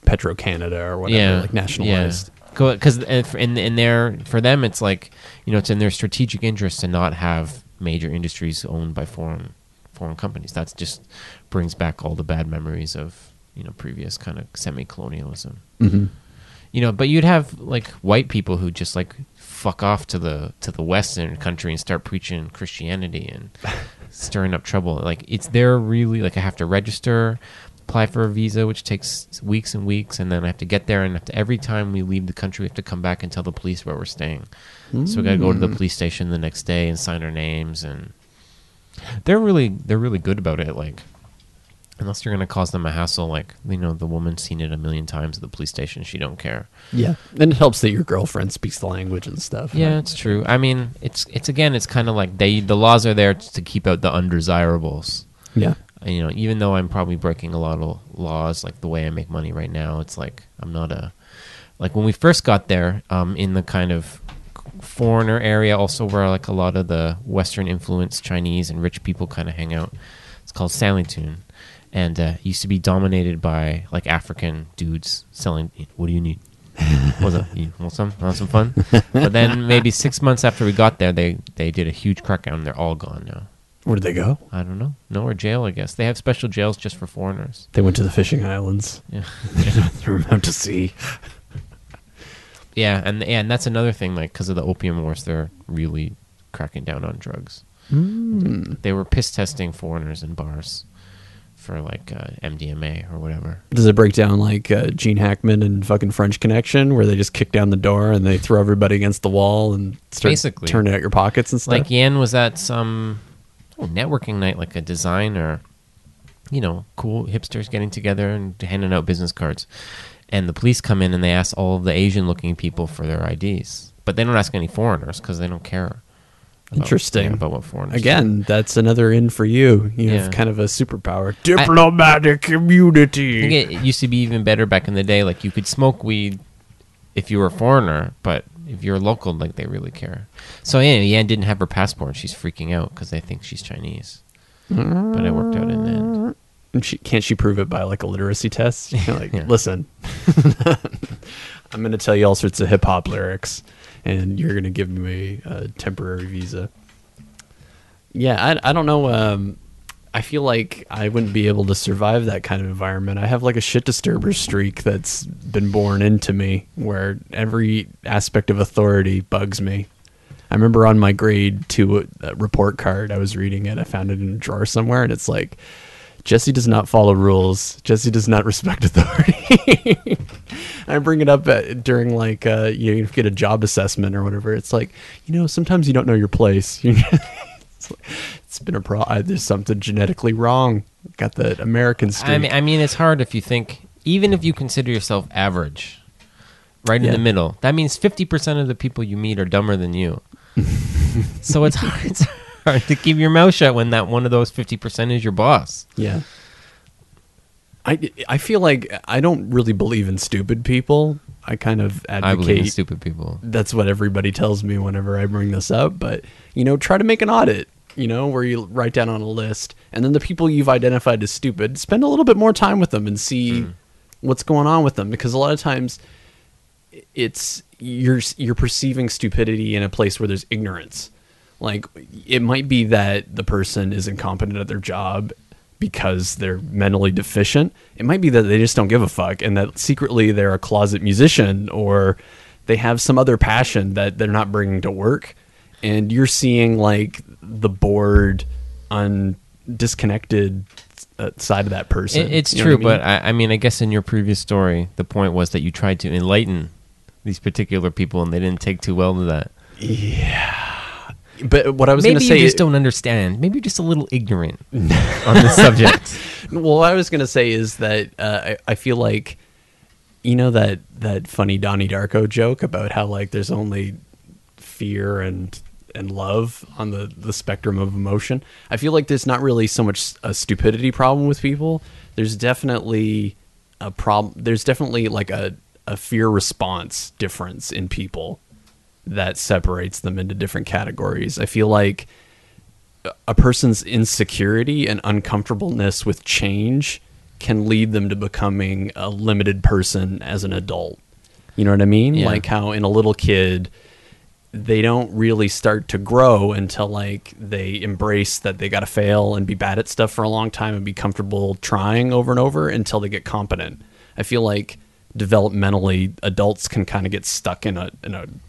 Petro-Canada or whatever, like nationalized. Yeah. Because in their, for them, it's like, you know, it's in their strategic interest to not have major industries owned by foreign companies. That just brings back all the bad memories of, you know, previous kind of semi-colonialism. Mm-hmm. You know, but you'd have like white people who just like fuck off to the Western country and start preaching Christianity and stirring up trouble. Like it's they're really like I have to register. Apply for a visa, which takes weeks and weeks, and then I have to get there, and every time we leave the country, we have to come back and tell the police where we're staying. So we got to go to the police station the next day and sign our names, and they're really good about it. Like, unless you're going to cause them a hassle, like, you know, the woman's seen it 1,000,000 times at the police station, she don't care. Yeah, and it helps that your girlfriend speaks the language and stuff. Yeah, right? It's true. I mean, it's again, it's kind of like the laws are there to keep out the undesirables. Yeah. You know, even though I'm probably breaking a lot of laws, like the way I make money right now, it's like I'm not a... Like when we first got there, in the kind of foreigner area also where like a lot of the Western influenced Chinese and rich people kind of hang out. It's called Sanlitun. And it used to be dominated by like African dudes selling, what do you need? What's up? You want some? Want some fun? But then maybe 6 months after we got there, they did a huge crackdown and they're all gone now. Where did they go? I don't know. Nowhere jail, I guess. They have special jails just for foreigners. They went to the fishing islands. Yeah. Threw them out to sea. Yeah, and that's another thing, like, because of the opium wars, they're really cracking down on drugs. They were piss testing foreigners in bars for like MDMA or whatever. Does it break down like Gene Hackman and fucking French Connection, where they just kick down the door and they throw everybody against the wall and start basically turning out your pockets and stuff? Like Yan was at some networking night, like a design or, you know, cool hipsters getting together and handing out business cards. And the police come in and they ask all of the Asian-looking people for their IDs. But they don't ask any foreigners because they don't care. Interesting. About what foreigners Again, do. That's another in for you. You have kind of a superpower. Diplomatic community. I think it used to be even better back in the day. Like, you could smoke weed if you were a foreigner, but if you're local, like, they really care. So, yeah, Yan didn't have her passport. She's freaking out because they think she's Chinese. But it worked out in the end. Can't she prove it by like a literacy test? You know, like, listen, I'm going to tell you all sorts of hip hop lyrics, and you're going to give me a temporary visa. Yeah, I don't know. I feel like I wouldn't be able to survive that kind of environment. I have like a shit disturber streak that's been born into me, where every aspect of authority bugs me. I remember on my grade 2 report card, I was reading it. I found it in a drawer somewhere, and it's like, Jesse does not follow rules. Jesse does not respect authority. I bring it up during like, you get a job assessment or whatever. It's like, you know, sometimes you don't know your place. It's been a problem. There's something genetically wrong. Got the American streak. I mean, it's hard if you think, even if you consider yourself average, right in the middle, that means 50% of the people you meet are dumber than you. So it's hard. To keep your mouth shut when that one of those 50% is your boss. Yeah. I feel like I don't really believe in stupid people. I kind of advocate. I believe in stupid people. That's what everybody tells me whenever I bring this up. But, you know, try to make an audit, you know, where you write down on a list. And then the people you've identified as stupid, spend a little bit more time with them and see what's going on with them. Because a lot of times it's you're perceiving stupidity in a place where there's ignorance. Like, it might be that the person is incompetent at their job because they're mentally deficient. It might be that they just don't give a fuck and that secretly they're a closet musician or they have some other passion that they're not bringing to work. And you're seeing, like, the bored, disconnected side of that person. It's true, I mean? But I mean, I guess in your previous story, the point was that you tried to enlighten these particular people and they didn't take too well to that. Yeah. But what I was going to say... Maybe you just don't understand. Maybe you're just a little ignorant on the subject. Well, what I was going to say is that I feel like, you know, that funny Donnie Darko joke about how, like, there's only fear and love on the spectrum of emotion. I feel like there's not really so much a stupidity problem with people. There's definitely a problem. There's definitely, like, a fear response difference in people that separates them into different categories. I feel like a person's insecurity and uncomfortableness with change can lead them to becoming a limited person as an adult. You know what I mean? Yeah. Like how in a little kid, they don't really start to grow until like they embrace that they got to fail and be bad at stuff for a long time and be comfortable trying over and over until they get competent. I feel like developmentally adults can kind of get stuck in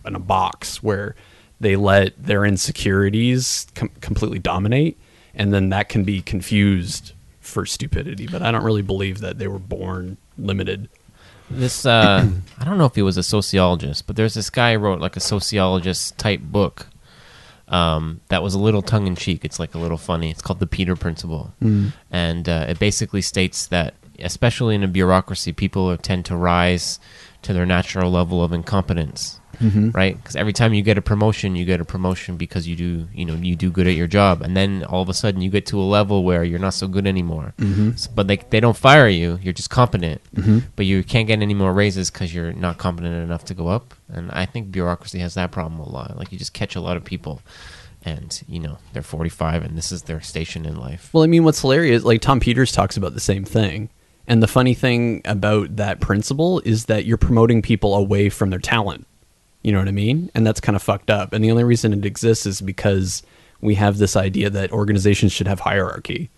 a box where they let their insecurities completely dominate, and then that can be confused for stupidity. But I don't really believe that they were born limited. This I don't know if he was a sociologist, but there's this guy who wrote like a sociologist type book that was a little tongue-in-cheek. It's like a little funny. It's called The Peter Principle. And it basically states that especially in a bureaucracy, people tend to rise to their natural level of incompetence, right? Because every time you get a promotion because you do good at your job, and then all of a sudden you get to a level where you're not so good anymore. So, but they don't fire you; you're just competent, but you can't get any more raises because you're not competent enough to go up. And I think bureaucracy has that problem a lot. Like you just catch a lot of people. And, you know, they're 45 and this is their station in life. Well, I mean, what's hilarious, like Tom Peters talks about the same thing. And the funny thing about that principle is that you're promoting people away from their talent. You know what I mean? And that's kind of fucked up. And the only reason it exists is because we have this idea that organizations should have hierarchy.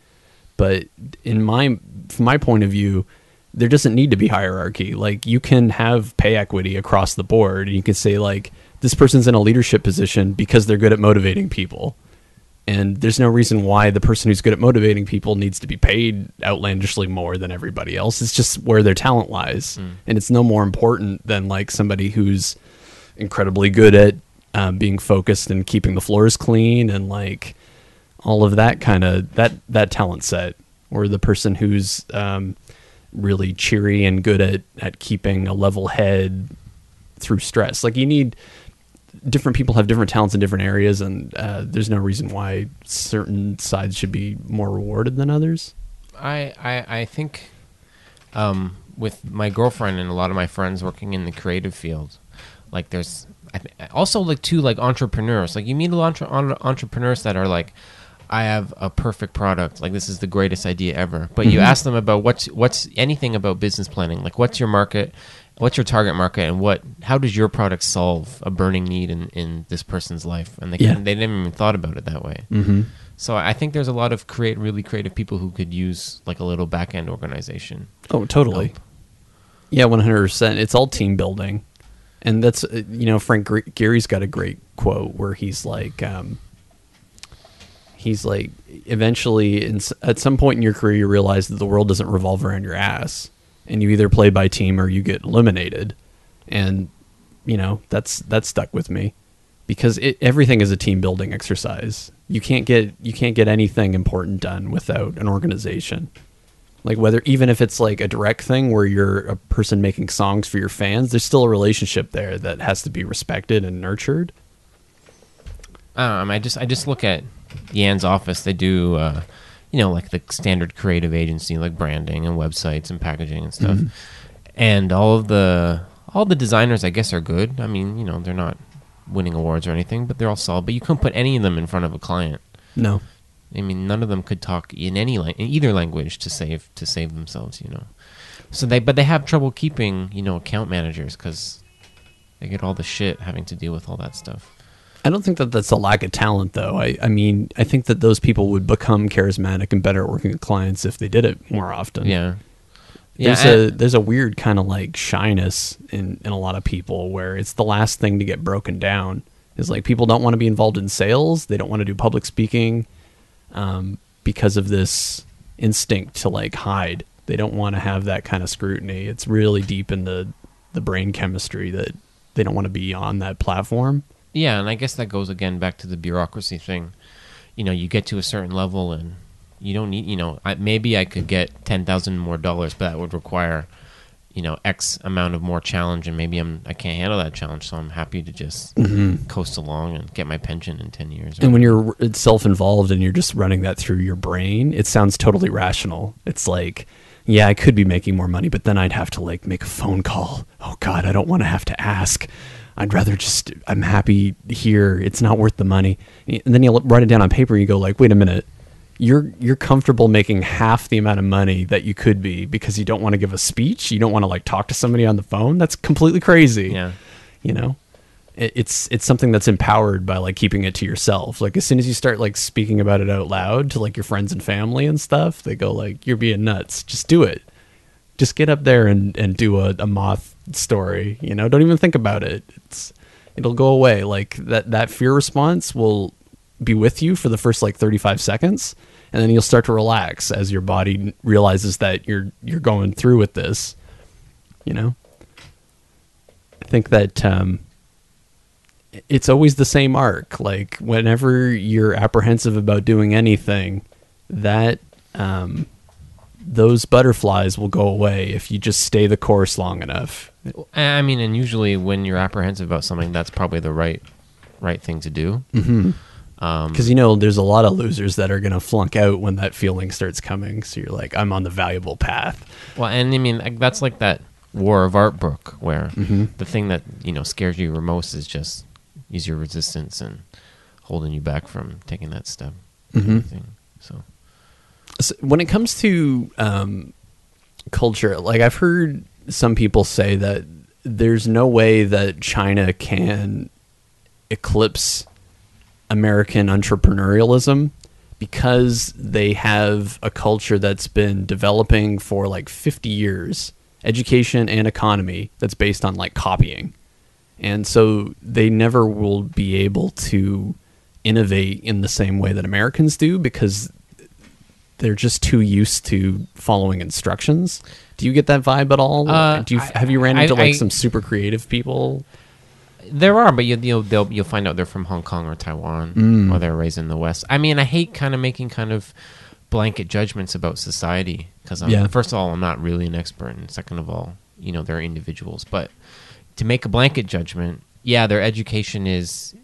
But from my point of view, there doesn't need to be hierarchy. Like, you can have pay equity across the board. And you can say, like, this person's in a leadership position because they're good at motivating people. And there's no reason why the person who's good at motivating people needs to be paid outlandishly more than everybody else. It's just where their talent lies. Mm. And it's no more important than like somebody who's incredibly good at being focused and keeping the floors clean and like all of that kind of that talent set, or the person who's really cheery and good at keeping a level head through stress. Like you need... different people have different talents in different areas, and there's no reason why certain sides should be more rewarded than others. I think with my girlfriend and a lot of my friends working in the creative field, like there's also like too like entrepreneurs. Like you meet a lot of entrepreneurs that are like, I have a perfect product. Like this is the greatest idea ever. But you ask them about what's anything about business planning. Like what's your market? What's your target market, and how does your product solve a burning need in this person's life? And they didn't even thought about it that way. Mm-hmm. So I think there's a lot of really creative people who could use like a little back end organization. Oh, totally. Help. Yeah, 100%. It's all team building, and that's Frank Gehry's got a great quote where he's like, eventually, at some point in your career, you realize that the world doesn't revolve around your ass. And you either play by team or you get eliminated. And, that's stuck with me because everything is a team building exercise. You can't get anything important done without an organization. Like even if it's like a direct thing where you're a person making songs for your fans, there's still a relationship there that has to be respected and nurtured. I just look at Yan's office. They do, like the standard creative agency, like branding and websites and packaging and stuff. Mm-hmm. And all the designers, I guess, are good. I mean, they're not winning awards or anything, but they're all solid. But you couldn't put any of them in front of a client. No. I mean, none of them could talk in either language to save themselves, So they have trouble keeping, account managers because they get all the shit having to deal with all that stuff. I don't think that that's a lack of talent, though. I think that those people would become charismatic and better at working with clients if they did it more often. Yeah. There's a weird kind of like shyness in a lot of people where it's the last thing to get broken down. It's like people don't want to be involved in sales. They don't want to do public speaking because of this instinct to like hide. They don't want to have that kind of scrutiny. It's really deep in the brain chemistry that they don't want to be on that platform. Yeah, and I guess that goes again back to the bureaucracy thing. You get to a certain level and you don't need, maybe I could get $10,000 more dollars, but that would require, X amount of more challenge, and maybe I can't handle that challenge, so I'm happy to just coast along and get my pension in 10 years. And whatever. When you're self-involved and you're just running that through your brain, it sounds totally rational. It's like, yeah, I could be making more money, but then I'd have to like make a phone call. Oh God, I don't want to have to ask. I'd rather just, I'm happy here. It's not worth the money. And then you write it down on paper. You go like, wait a minute, you're comfortable making half the amount of money that you could be because you don't want to give a speech. You don't want to like talk to somebody on the phone. That's completely crazy. Yeah. It's something that's empowered by like keeping it to yourself. Like as soon as you start like speaking about it out loud to like your friends and family and stuff, they go like, you're being nuts. Just do it. Just get up there and do a moth story, don't even think about it. It'll go away. Like that fear response will be with you for the first like 35 seconds. And then you'll start to relax as your body realizes that you're going through with this, I think that, it's always the same arc. Like whenever you're apprehensive about doing anything that, those butterflies will go away if you just stay the course long enough. I mean, and usually when you're apprehensive about something, that's probably the right thing to do. Mm-hmm. 'Cause there's a lot of losers that are going to flunk out when that feeling starts coming. So you're like, I'm on the valuable path. Well, and I mean, that's like that War of Art book where the thing that, scares you most is your resistance and holding you back from taking that step. Mm-hmm. So when it comes to culture, like I've heard some people say that there's no way that China can eclipse American entrepreneurialism because they have a culture that's been developing for like 50 years, education and economy that's based on like copying. And so they never will be able to innovate in the same way that Americans do because they're just too used to following instructions. Do you get that vibe at all? Have you ran into some super creative people? There are, but you'll find out they're from Hong Kong or Taiwan or they're raised in the West. I mean, I hate kind of making kind of blanket judgments about society because first of all, I'm not really an expert, and second of all, you know, they're individuals. But to make a blanket judgment, yeah, their education is,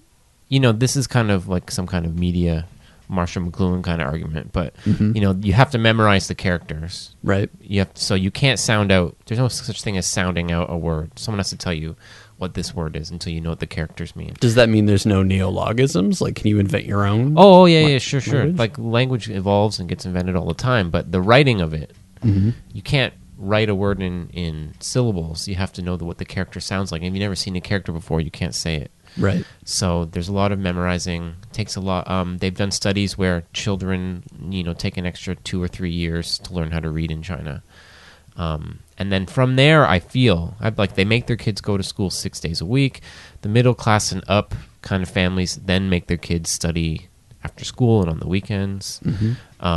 you know, this is kind of like some kind of media Marshall McLuhan kind of argument, but you know, you have to memorize the characters, right? You have to, so you can't sound out. There's no such thing as sounding out a word. Someone has to tell you what this word is until you know what the characters mean. Does that mean there's no neologisms? Like, can you invent your own? Oh yeah, sure. Language? Like, language evolves and gets invented all the time, but the writing of it, you can't write a word in syllables. You have to know what the character sounds like. If you've never seen a character before, you can't say it. Right. So there's a lot of memorizing. It takes a lot. They've done studies where children, you know, take an extra 2 or 3 years to learn how to read in China. And then from there, I feel like they make their kids go to school 6 days a week. The middle class and up kind of families then make their kids study after school and on the weekends. And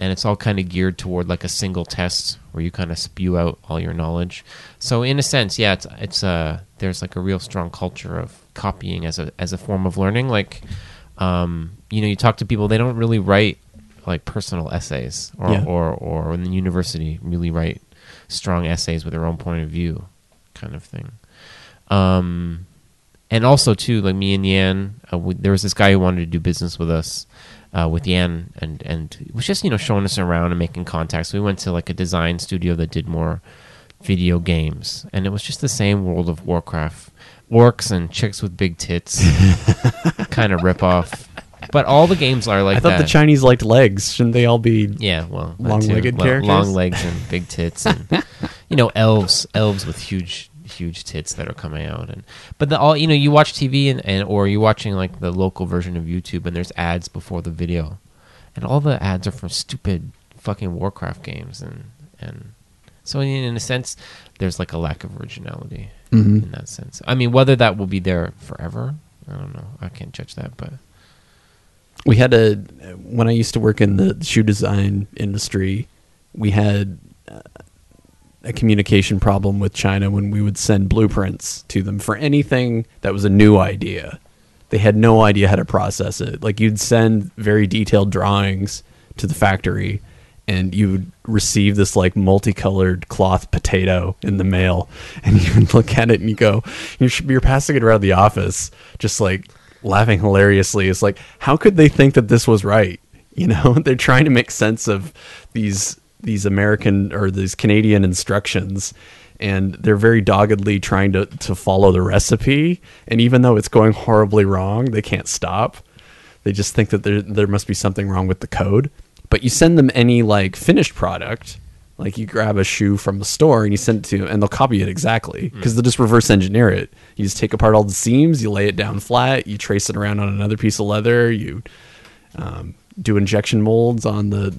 it's all kind of geared toward like a single test where you kind of spew out all your knowledge. So in a sense, yeah, it's there's like a real strong culture of copying as a form of learning. Like, you know, you talk to people, they don't really write like personal essays or in the university really write strong essays with their own point of view kind of thing. And also too, like me and Yan, there was this guy who wanted to do business with us, with Yan, and he was just, you know, showing us around and making contacts. We went to like a design studio that did more video games, and it was just the same World of Warcraft orcs and chicks with big tits kind of ripoff. But all the games are like that. I thought the Chinese liked legs. Shouldn't they all be long-legged characters? Long legs and big tits and, you know, elves with huge tits that are coming out. But you watch TV or you're watching like the local version of YouTube and there's ads before the video. And all the ads are from stupid fucking Warcraft games. And so in a sense, there's like a lack of originality in that sense. I mean, whether that will be there forever, I don't know. I can't judge that, but... We had when I used to work in the shoe design industry, we had a communication problem with China when we would send blueprints to them for anything that was a new idea. They had no idea how to process it. Like, you'd send very detailed drawings to the factory and you would receive this like multicolored cloth potato in the mail, and you would look at it and you go, you're passing it around the office just like laughing hilariously. It's like, how could they think that this was right? You know, they're trying to make sense of these American or these Canadian instructions, and they're very doggedly trying to follow the recipe, and even though it's going horribly wrong, they can't stop. They just think that there must be something wrong with the code. But you send them any like finished product, like you grab a shoe from the store and you send it to them, and they'll copy it exactly because they'll just reverse engineer it. You just take apart all the seams, you lay it down flat, you trace it around on another piece of leather, you do injection molds on the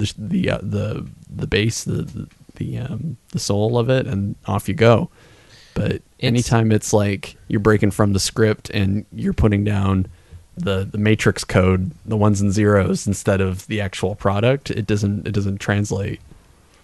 base, the sole of it, and off you go. But anytime it's like you're breaking from the script and you're putting down the matrix code, the ones and zeros instead of the actual product, it doesn't translate.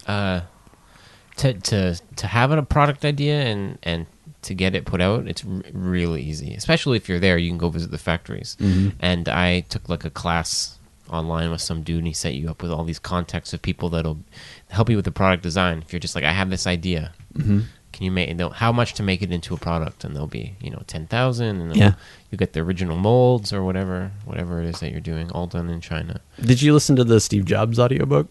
To have a product idea and to get it put out, it's really easy. Especially if you're there, you can go visit the factories. And I took like a class online with some dude, and he set you up with all these contacts of people that'll help you with the product design. If you're just like, I have this idea, can you make? How much to make it into a product? And there'll be, you know, 10,000. And you get the original molds or whatever it is that you're doing, all done in China. Did you listen to the Steve Jobs audiobook?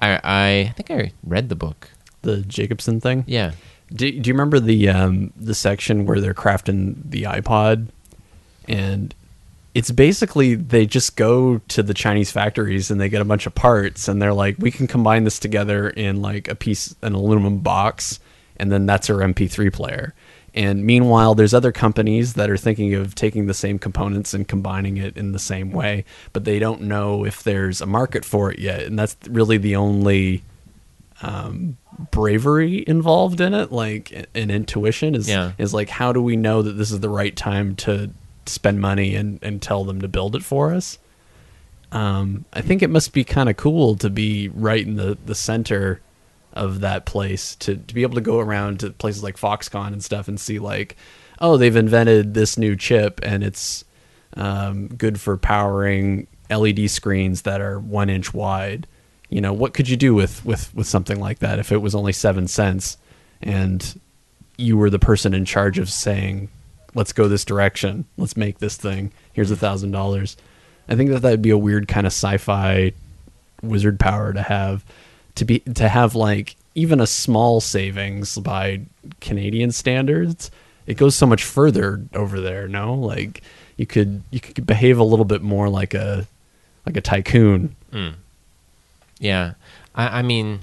I think I read the book. The Jacobson thing? Yeah. Do you remember the section where they're crafting the iPod? And it's basically they just go to the Chinese factories and they get a bunch of parts and they're like, we can combine this together in like an aluminum box, and then that's our MP3 player. And meanwhile, there's other companies that are thinking of taking the same components and combining it in the same way, but they don't know if there's a market for it yet. And that's really the only bravery involved in it, like an intuition is like, how do we know that this is the right time to spend money and tell them to build it for us. I think it must be kind of cool to be right in the center of that place, to be able to go around to places like Foxconn and stuff and see like, oh, they've invented this new chip and it's good for powering LED screens that are 1 inch wide. You know, what could you do with something like that if it was only 7 cents and you were the person in charge of saying, let's go this direction, let's make this thing, here's $1,000. I think that that'd be a weird kind of sci-fi wizard power to have, to have like even a small savings by Canadian standards. It goes so much further over there. No, like you could behave a little bit more like a tycoon. Mm. Yeah. I mean,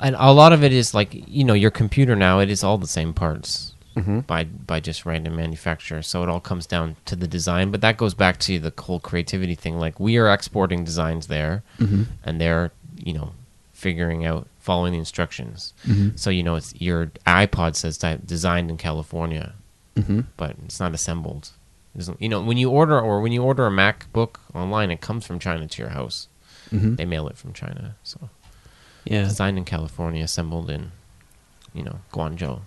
and a lot of it is like, you know, your computer now, it is all the same parts. Mm-hmm. by just random manufacturer. So it all comes down to the design, but that goes back to the whole creativity thing. Like, we are exporting designs there, mm-hmm. and they're, you know, figuring out, following the instructions. Mm-hmm. So, you know, it's your iPod says designed in California, mm-hmm. but it's not assembled. It doesn't, you know, when you order a MacBook online, it comes from China to your house. Mm-hmm. They mail it from China. So yeah, designed in California, assembled in, you know, Guangzhou.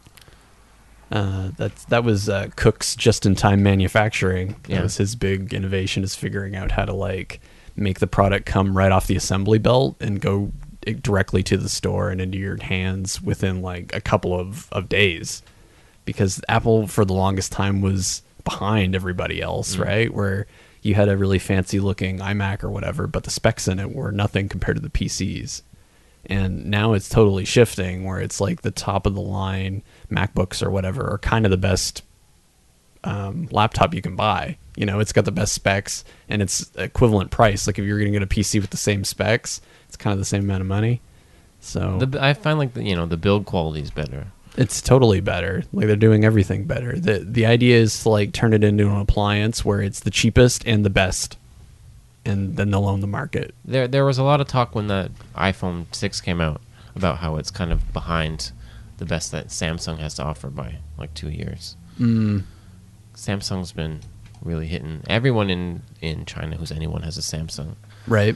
That was Cook's just-in-time manufacturing. Yeah. That was his big innovation, is figuring out how to like make the product come right off the assembly belt and go directly to the store and into your hands within like a couple of days, because Apple for the longest time was behind everybody else, mm-hmm. right? Where you had a really fancy-looking iMac or whatever, but the specs in it were nothing compared to the PCs. And now it's totally shifting, where it's like the top of the line MacBooks or whatever are kind of the best laptop you can buy. You know, it's got the best specs and it's equivalent price. Like if you're going to get a PC with the same specs, it's kind of the same amount of money. So I find like the build quality is better. It's totally better. Like they're doing everything better. The idea is to like turn it into an appliance where it's the cheapest and the best, and then they'll own the market. There was a lot of talk when the iPhone 6 came out about how it's kind of behind the best that Samsung has to offer by like 2 years. Mm. Samsung's been really hitting everyone in China who's anyone has a Samsung. Right.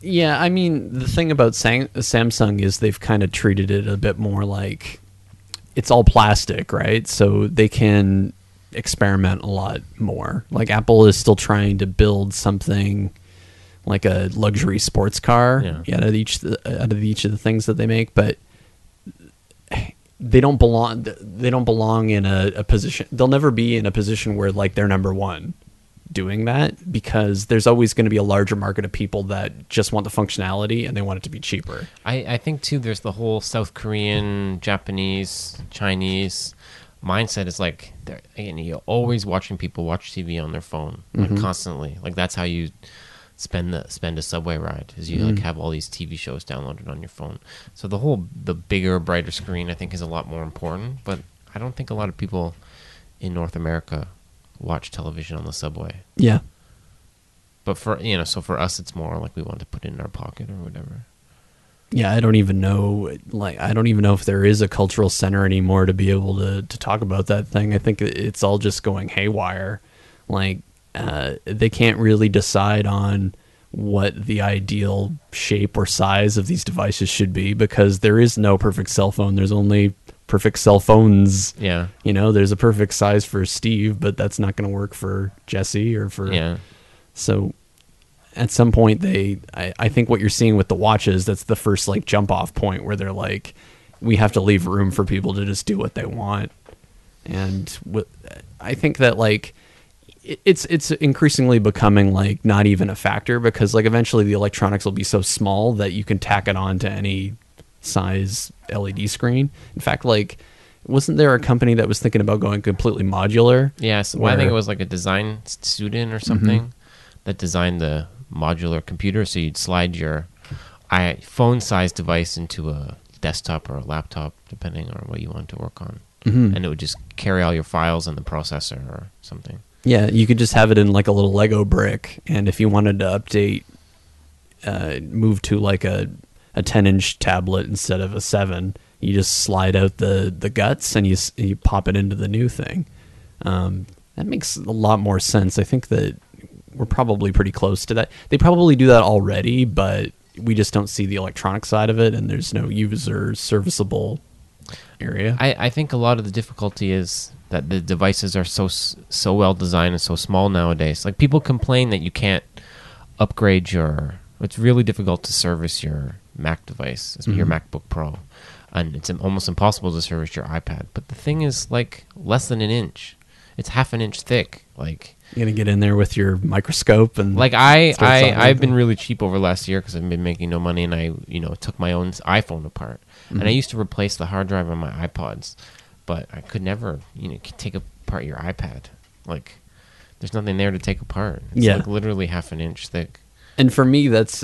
Yeah, I mean, the thing about Samsung is they've kind of treated it a bit more like it's all plastic, right? So they can experiment a lot more. Like Apple is still trying to build something like a luxury sports car out of each of the things that they make, but they don't belong in a position. They'll never be in a position where like they're number one doing that, because there's always going to be a larger market of people that just want the functionality and they want it to be cheaper. I think too there's the whole South Korean, Japanese, Chinese mindset is like, again, you're always watching people watch TV on their phone, like mm-hmm. constantly. Like that's how you spend a subway ride, is you mm-hmm. like have all these TV shows downloaded on your phone. So the bigger, brighter screen I think is a lot more important. But I don't think a lot of people in North America watch television on the subway. Yeah. But for us, it's more like we want to put it in our pocket or whatever. Yeah, I don't even know. Like, I don't even know if there is a cultural center anymore to be able to talk about that thing. I think it's all just going haywire. Like, they can't really decide on what the ideal shape or size of these devices should be, because there is no perfect cell phone. There's only perfect cell phones. Yeah, you know, there's a perfect size for Steve, but that's not going to work for Jesse or for. Yeah. So. At some point, I think what you're seeing with the watches, that's the first like jump off point where they're like, we have to leave room for people to just do what they want. And I think that like it's increasingly becoming like not even a factor, because like eventually the electronics will be so small that you can tack it on to any size LED screen. In fact, like, wasn't there a company that was thinking about going completely modular? Yeah, so I think it was like a design student or something mm-hmm. that designed the modular computer, so you'd slide your phone sized device into a desktop or a laptop depending on what you want to work on, mm-hmm. and it would just carry all your files in the processor or something. Yeah, you could just have it in like a little Lego brick, and if you wanted to update move to like a 10-inch tablet instead of a 7, you just slide out the guts and you pop it into the new thing. That makes a lot more sense. I think that we're probably pretty close to that. They probably do that already, but we just don't see the electronic side of it, and there's no user serviceable area. I think a lot of the difficulty is that the devices are so well designed and so small nowadays. Like, people complain that you can't upgrade your... It's really difficult to service your Mac device, your MacBook Pro. And it's almost impossible to service your iPad. But the thing is, like, less than an inch. It's half an inch thick. Like, you're going to get in there with your microscope and... Like, I've been really cheap over last year because I've been making no money, and I, took my own iPhone apart. Mm-hmm. And I used to replace the hard drive on my iPods. But I could never, take apart your iPad. Like, there's nothing there to take apart. It's literally half an inch thick. And for me, that's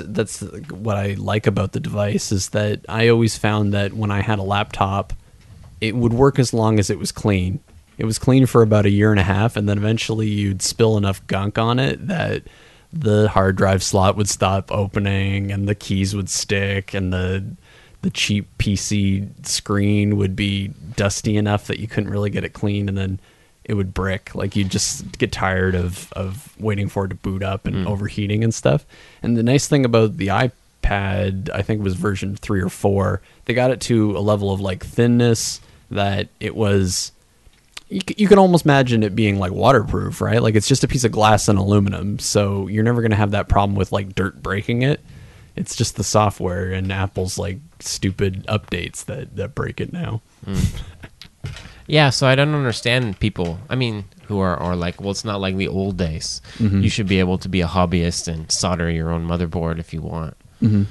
what I like about the device, is that I always found that when I had a laptop, it would work as long as it was clean. It was clean for about a year and a half, and then eventually you'd spill enough gunk on it that the hard drive slot would stop opening, and the keys would stick, and the cheap PC screen would be dusty enough that you couldn't really get it clean, and then it would brick. Like, you just get tired of waiting for it to boot up and overheating and stuff. And the nice thing about the iPad, I think it was version 3 or 4, they got it to a level of like thinness that it was, you can almost imagine it being like waterproof, right? Like, it's just a piece of glass and aluminum. So you're never going to have that problem with like dirt breaking it. It's just the software and Apple's like stupid updates that break it now. Mm. Yeah, so I don't understand people, who are like, well, it's not like the old days. Mm-hmm. You should be able to be a hobbyist and solder your own motherboard if you want. Mm-hmm.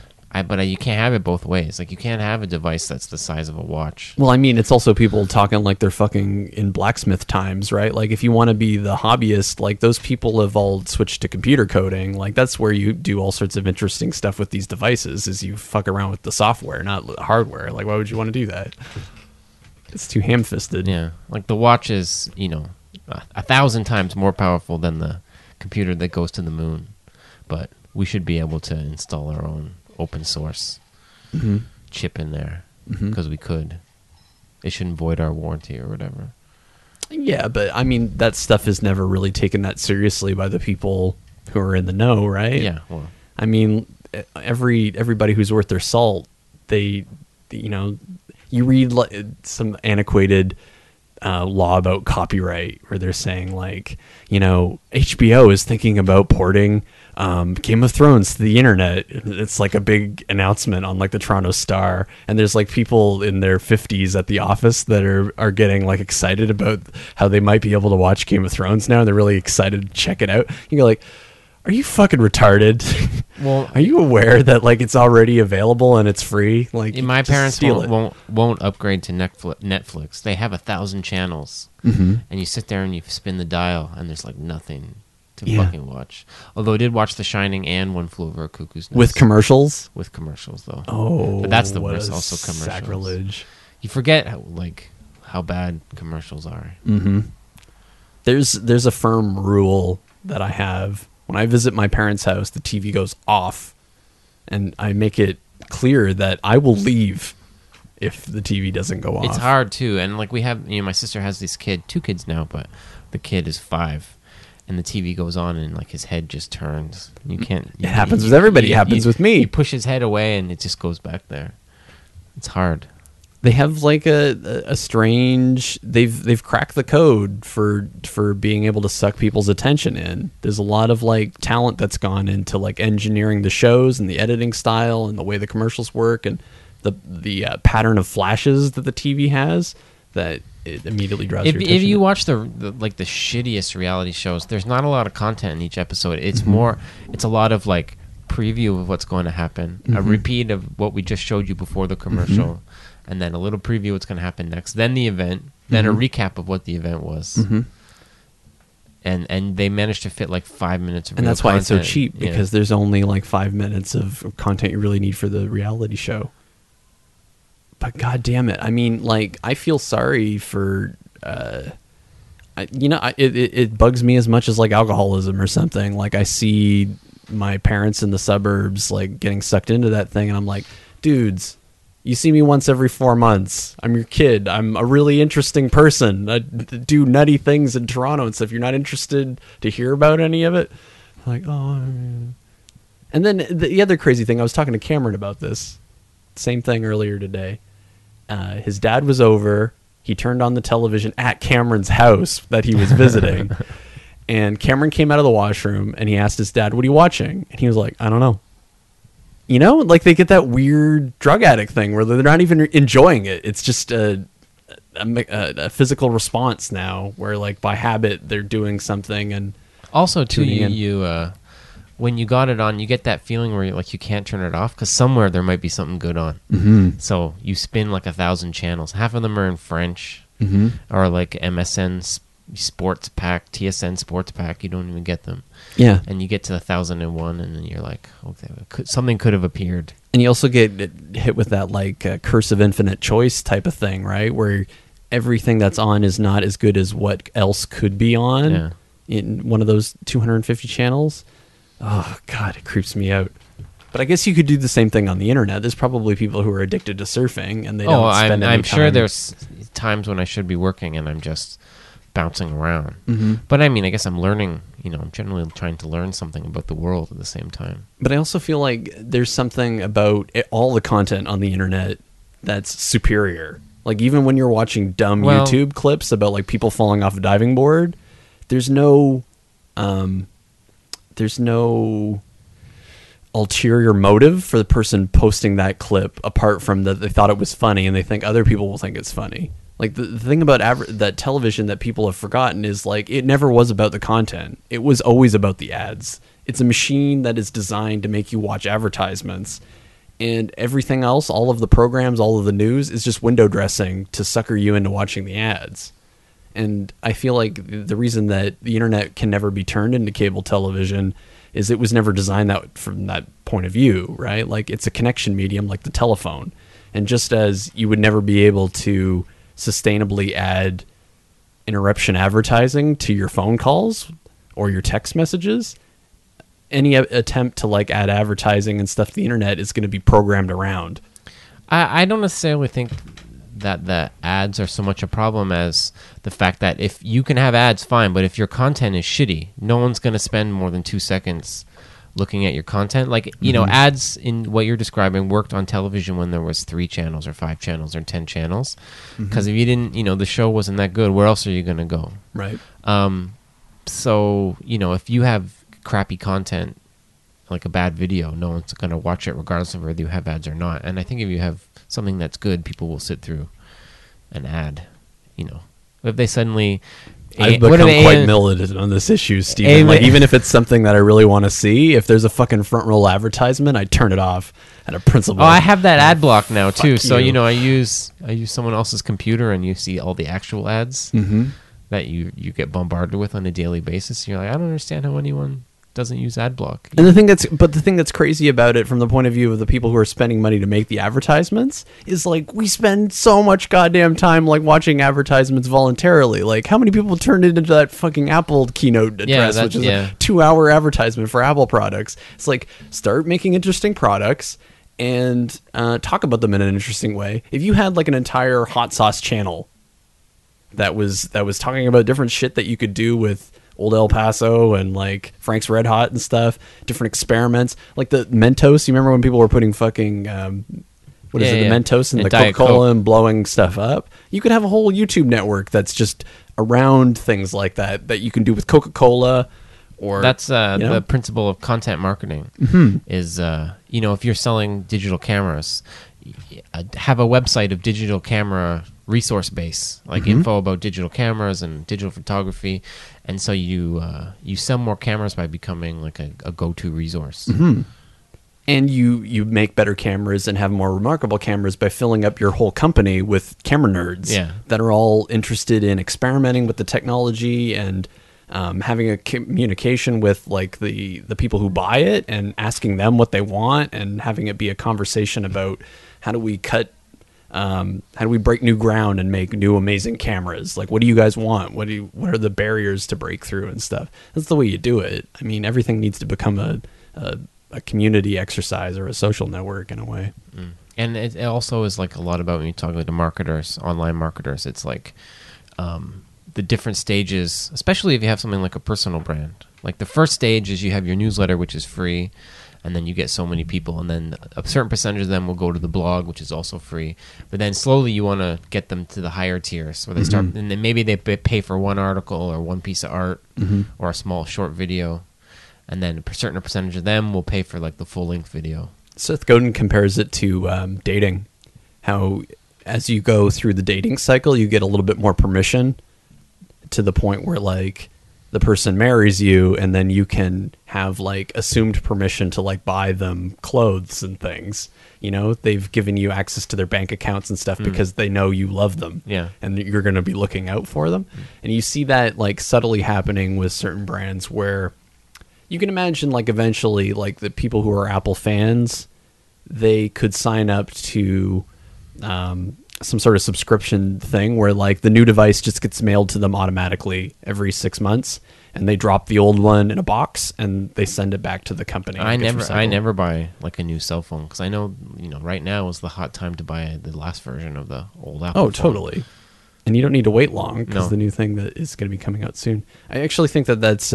But you can't have it both ways. Like, you can't have a device that's the size of a watch. Well, it's also people talking like they're fucking in blacksmith times, right? Like, if you want to be the hobbyist, like, those people have all switched to computer coding. Like, that's where you do all sorts of interesting stuff with these devices, is you fuck around with the software, not the hardware. Like, why would you want to do that? It's too ham-fisted. Yeah, like the watch is, 1,000 times more powerful than the computer that goes to the moon. But we should be able to install our own open source chip in there because we could. It shouldn't void our warranty or whatever. Yeah, but that stuff is never really taken that seriously by the people who are in the know, right? Yeah. Well, everybody who's worth their salt, they. You read some antiquated law about copyright where they're saying, like, HBO is thinking about porting Game of Thrones to the internet. It's like a big announcement on like the Toronto Star. And there's like people in their 50s at the office that are getting like excited about how they might be able to watch Game of Thrones now. They're really excited to check it out. You go like, are you fucking retarded? Well, are you aware that like it's already available and it's free? Like, my parents won't upgrade to Netflix. They have 1,000 channels, and you sit there and you spin the dial, and there's like nothing to fucking watch. Although I did watch The Shining and One Flew Over a Cuckoo's Nest with commercials though. Oh, but that's the worst. Also, commercials. Sacrilege. You forget how bad commercials are. Mm-hmm. There's a firm rule that I have. When I visit my parents' house, the TV goes off, and I make it clear that I will leave if the TV doesn't go off. It's hard, too. And, like, we have, my sister has this kid, 2 kids now, but the kid is 5, and the TV goes on, and, like, his head just turns. You can't... It happens with everybody. It happens with me. You push his head away, and it just goes back there. It's hard. They have, like, a strange... They've cracked the code for being able to suck people's attention in. There's a lot of, like, talent that's gone into, like, engineering the shows and the editing style and the way the commercials work and the pattern of flashes that the TV has that it immediately draws your attention. If you watch the shittiest reality shows, there's not a lot of content in each episode. It's more... It's a lot of, like, preview of what's going to happen. A repeat of what we just showed you before the commercial. And then a little preview of what's going to happen next. Then the event. Then a recap of what the event was. Mm-hmm. And they managed to fit like 5 minutes of real content. And that's why it's so cheap, because there's only like 5 minutes of content you really need for the reality show. But God damn it. I feel sorry for... it bugs me as much as like alcoholism or something. Like, I see my parents in the suburbs like getting sucked into that thing, and I'm like, dudes... You see me once every 4 months. I'm your kid. I'm a really interesting person. I do nutty things in Toronto. And so if you're not interested to hear about any of it, I'm like, oh. And then the other crazy thing, I was talking to Cameron about this. Same thing earlier today. His dad was over. He turned on the television at Cameron's house that he was visiting. And Cameron came out of the washroom and he asked his dad, what are you watching? And he was like, I don't know. You know, like they get that weird drug addict thing where they're not even enjoying it. It's just a physical response now where, like, by habit, they're doing something. And also, too, when you got it on, you get that feeling where you're like, you can't turn it off because somewhere there might be something good on. Mm-hmm. So you spin like 1,000 channels. Half of them are in French or like MSN Sports Pack, TSN Sports Pack. You don't even get them. Yeah. And you get to 1,001 and then you're like, okay, something could have appeared. And you also get hit with that like curse of infinite choice type of thing, right? Where everything that's on is not as good as what else could be on in one of those 250 channels. Oh God, it creeps me out. But I guess you could do the same thing on the internet. There's probably people who are addicted to surfing and they don't spend any time. I'm sure there's times when I should be working and I'm just bouncing around. Mm-hmm. But I mean, I guess I'm learning, you know, I'm generally trying to learn something about the world at the same time. But I also feel like there's something about it, all the content on the internet that's superior. Like even when you're watching dumb YouTube clips about like people falling off a diving board, there's no ulterior motive for the person posting that clip apart from that they thought it was funny and they think other people will think it's funny. Like the thing about that television that people have forgotten is like it never was about the content. It was always about the ads. It's a machine that is designed to make you watch advertisements, and everything else, all of the programs, all of the news is just window dressing to sucker you into watching the ads. And I feel like the reason that the internet can never be turned into cable television is it was never designed that from that point of view, right? Like it's a connection medium like the telephone. And just as you would never be able to sustainably add interruption advertising to your phone calls or your text messages, any attempt to like add advertising and stuff to the internet is going to be programmed around. I don't necessarily think that the ads are so much a problem as the fact that if you can have ads, fine, but if your content is shitty, no one's going to spend more than 2 seconds looking at your content. Like, you know, ads in what you're describing worked on television when there was 3 channels or 5 channels or 10 channels. Because if you didn't, you know, the show wasn't that good, where else are you going to go? Right. So, you know, if you have crappy content, like a bad video, no one's going to watch it regardless of whether you have ads or not. And I think if you have something that's good, people will sit through an ad, you know. If they suddenly... I've become quite militant on this issue, Stephen. Like, even if it's something that I really want to see, if there's a fucking front roll advertisement, I turn it off at a principle. Oh, I have that ad block now, too. You. So, you know, I use someone else's computer and you see all the actual ads that you get bombarded with on a daily basis. You're like, I don't understand how anyone... doesn't use ad block. And the thing that's crazy about it from the point of view of the people who are spending money to make the advertisements is like we spend so much goddamn time like watching advertisements voluntarily. Like how many people turned it into that fucking Apple keynote address, which is a 2-hour advertisement for Apple products. It's like start making interesting products and talk about them in an interesting way. If you had like an entire hot sauce channel that was talking about different shit that you could do with Old El Paso and like Frank's Red Hot and stuff, different experiments like the Mentos. You remember when people were putting fucking the Mentos and the Coca-Cola and blowing stuff up? You could have a whole YouTube network that's just around things like that you can do with Coca-Cola. Or that's the principle of content marketing is you know, if you're selling digital cameras, have a website of digital camera resource base, like info about digital cameras and digital photography, and so you sell more cameras by becoming like a go-to resource. And you make better cameras and have more remarkable cameras by filling up your whole company with camera nerds that are all interested in experimenting with the technology and having a communication with like the people who buy it and asking them what they want and having it be a conversation about how do we break new ground and make new amazing cameras? Like, what do you guys want? What are the barriers to break through and stuff? That's the way you do it. I mean, everything needs to become a community exercise or a social network in a way. And it also is like a lot about when you talk about the marketers, online marketers, it's like the different stages, especially if you have something like a personal brand. Like the first stage is you have your newsletter, which is free, and then you get so many people, and then a certain percentage of them will go to the blog, which is also free. But then slowly you want to get them to the higher tiers where they start, and then maybe they pay for one article or one piece of art or a small short video, and then a certain percentage of them will pay for like the full-length video. Seth Godin compares it to dating, how as you go through the dating cycle, you get a little bit more permission to the point where like the person marries you, and then you can have like assumed permission to like buy them clothes and things. You know, they've given you access to their bank accounts and stuff because they know you love them and you're going to be looking out for them. And you see that like subtly happening with certain brands where you can imagine like eventually like the people who are Apple fans, they could sign up to some sort of subscription thing where like the new device just gets mailed to them automatically every 6 months, and they drop the old one in a box and they send it back to the company. I never buy like a new cell phone because I know, you know, right now is the hot time to buy the last version of the old Apple phone. Totally. And you don't need to wait long because the new thing that is going to be coming out soon. I actually think that that's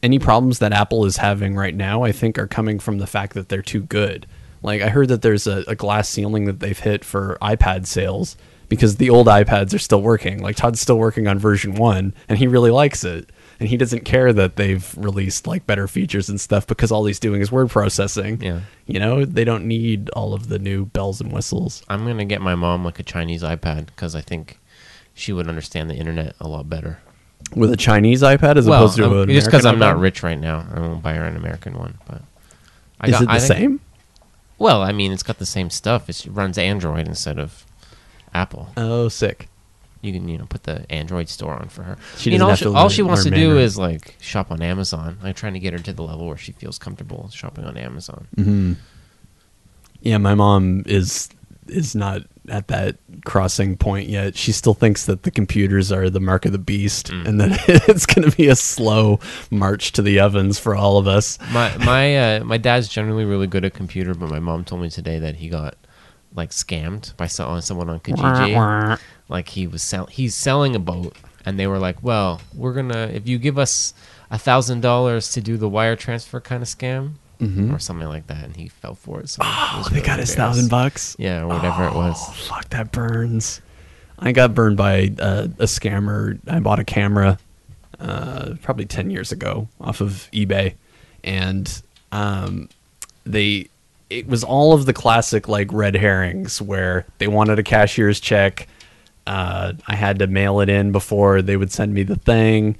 any problems that Apple is having right now, I think, are coming from the fact that they're too good. Like, I heard that there's a glass ceiling that they've hit for iPad sales because the old iPads are still working. Like, Todd's still working on version 1, and he really likes it. And he doesn't care that they've released, like, better features and stuff because all he's doing is word processing. Yeah. You know, they don't need all of the new bells and whistles. I'm going to get my mom, like, a Chinese iPad because I think she would understand the internet a lot better. With a Chinese iPad as opposed to an American? Just because I'm not rich right now, I won't buy her an American one. But Is it the same? Well, I mean, it's got the same stuff. It runs Android instead of Apple. Oh, sick. You can, you know, put the Android store on for her. All she wants to do is, like, shop on Amazon. I'm trying to get her to the level where she feels comfortable shopping on Amazon. Mm-hmm. Yeah, my mom is not at that crossing point yet. She still thinks that the computers are the mark of the beast and that it's going to be a slow march to the ovens for all of us. My dad's generally really good at computer, but my mom told me today that he got like scammed by someone on Kijiji. Like he's selling a boat, and they were like, well, we're going to, if you give us $1,000 to do the wire transfer kind of scam, or something like that, and he fell for it. So they got his $1,000? Yeah, or whatever it was. Oh, fuck, that burns. I got burned by a scammer. I bought a camera probably 10 years ago off of eBay, and it was all of the classic like red herrings where they wanted a cashier's check. I had to mail it in before they would send me the thing.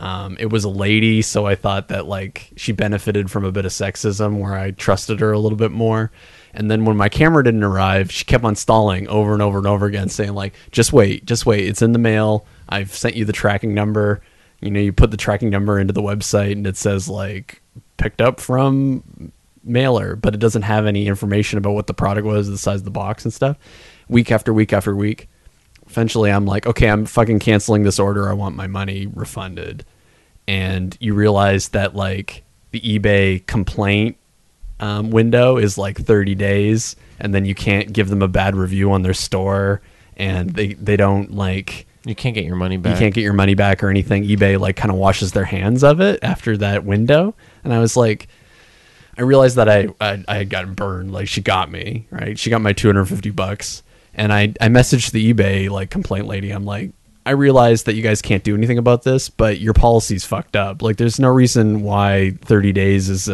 It was a lady, so I thought that like she benefited from a bit of sexism where I trusted her a little bit more. And then when my camera didn't arrive, she kept on stalling over and over and over again, saying like, just wait, it's in the mail. I've sent you the tracking number. You know, you put the tracking number into the website and it says like picked up from mailer, but it doesn't have any information about what the product was, the size of the box and stuff. Week after week after week. Eventually I'm like, okay, I'm fucking canceling this order. I want my money refunded. And you realize that like the eBay complaint window is like 30 days, and then you can't give them a bad review on their store, and they don't like... You can't get your money back. You can't get your money back or anything. eBay like kind of washes their hands of it after that window. And I was like... I realized that I had gotten burned. Like she got me, right? She got my $250. And I messaged the eBay like complaint lady. I'm like, I realize that you guys can't do anything about this, but your policy's fucked up. Like, there's no reason why 30 days is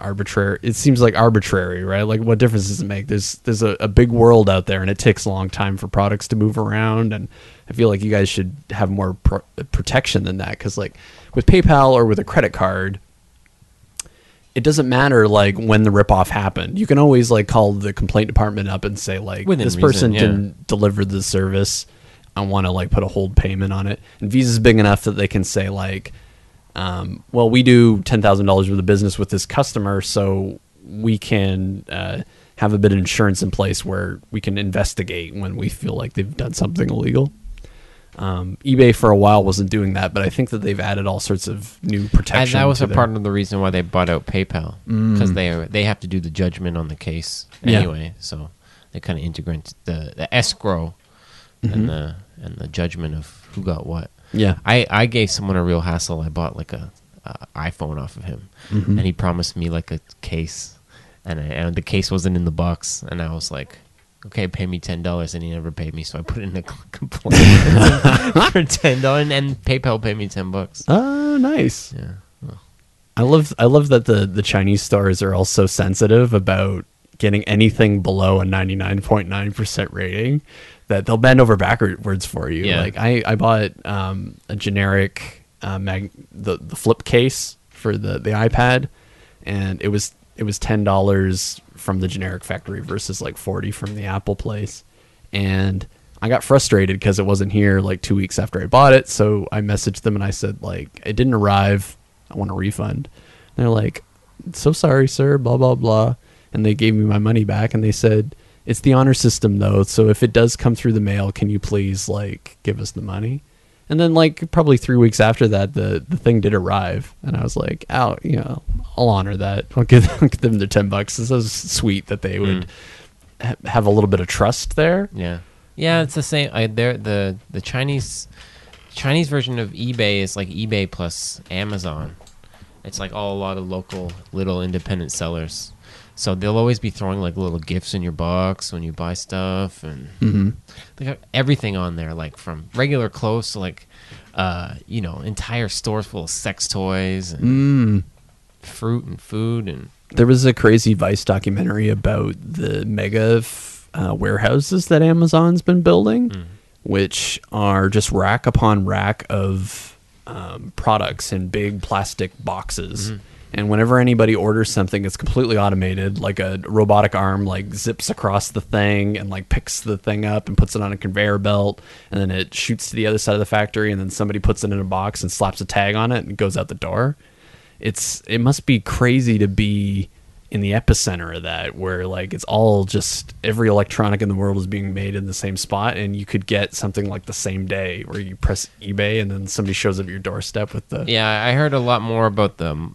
arbitrary. It seems like arbitrary, right? Like, what difference does it make? There's a big world out there, and it takes a long time for products to move around. And I feel like you guys should have more protection than that, because like with PayPal or with a credit card, it doesn't matter like when the ripoff happened. You can always like call the complaint department up and say like, this person didn't deliver the service. I want to like put a hold payment on it. And Visa's big enough that they can say like, well, we do $10,000 worth of business with this customer, so we can have a bit of insurance in place where we can investigate when we feel like they've done something illegal. eBay for a while wasn't doing that, but I think that they've added all sorts of new protections. And that was part of the reason why they bought out PayPal, because they have to do the judgment on the case anyway. Yeah. So they kind of integrate the escrow and the judgment of who got what. Yeah, I gave someone a real hassle. I bought like a iPhone off of him, and he promised me like a case, and the case wasn't in the box, and I was like, okay, pay me $10, and he never paid me, so I put in a complaint for $10, and PayPal paid me $10. Oh, nice. Yeah, well, I love that the Chinese stars are also sensitive about getting anything below a 99.9% rating, that they'll bend over backwards for you. Yeah. Like I bought a generic the flip case for the iPad, and it was $10 from the generic factory versus like $40 from the Apple place. And I got frustrated because it wasn't here like 2 weeks after I bought it. So I messaged them and I said, like, it didn't arrive. I want a refund. And they're like, so sorry, sir, blah, blah, blah. And they gave me my money back, and they said, it's the honor system though, so if it does come through the mail, can you please like give us the money? And then like probably 3 weeks after that, the thing did arrive, and I was like, "Out, you know, I'll honor that. I'll give them their $10. This is sweet that they would have a little bit of trust there." Yeah, yeah, it's the same. The Chinese version of eBay is like eBay plus Amazon. It's like all a lot of local little independent sellers, so they'll always be throwing like little gifts in your box when you buy stuff, and they got everything on there, like from regular clothes to like, you know, entire stores full of sex toys and fruit and food. And there was a crazy Vice documentary about the mega warehouses that Amazon's been building, which are just rack upon rack of products in big plastic boxes. And whenever anybody orders something, it's completely automated. Like a robotic arm, like zips across the thing and like picks the thing up and puts it on a conveyor belt, and then it shoots to the other side of the factory, and then somebody puts it in a box and slaps a tag on it and it goes out the door. It must be crazy to be in the epicenter of that, where like it's all just every electronic in the world is being made in the same spot, and you could get something like the same day where you press eBay and then somebody shows up at your doorstep with the... Yeah, I heard a lot more about the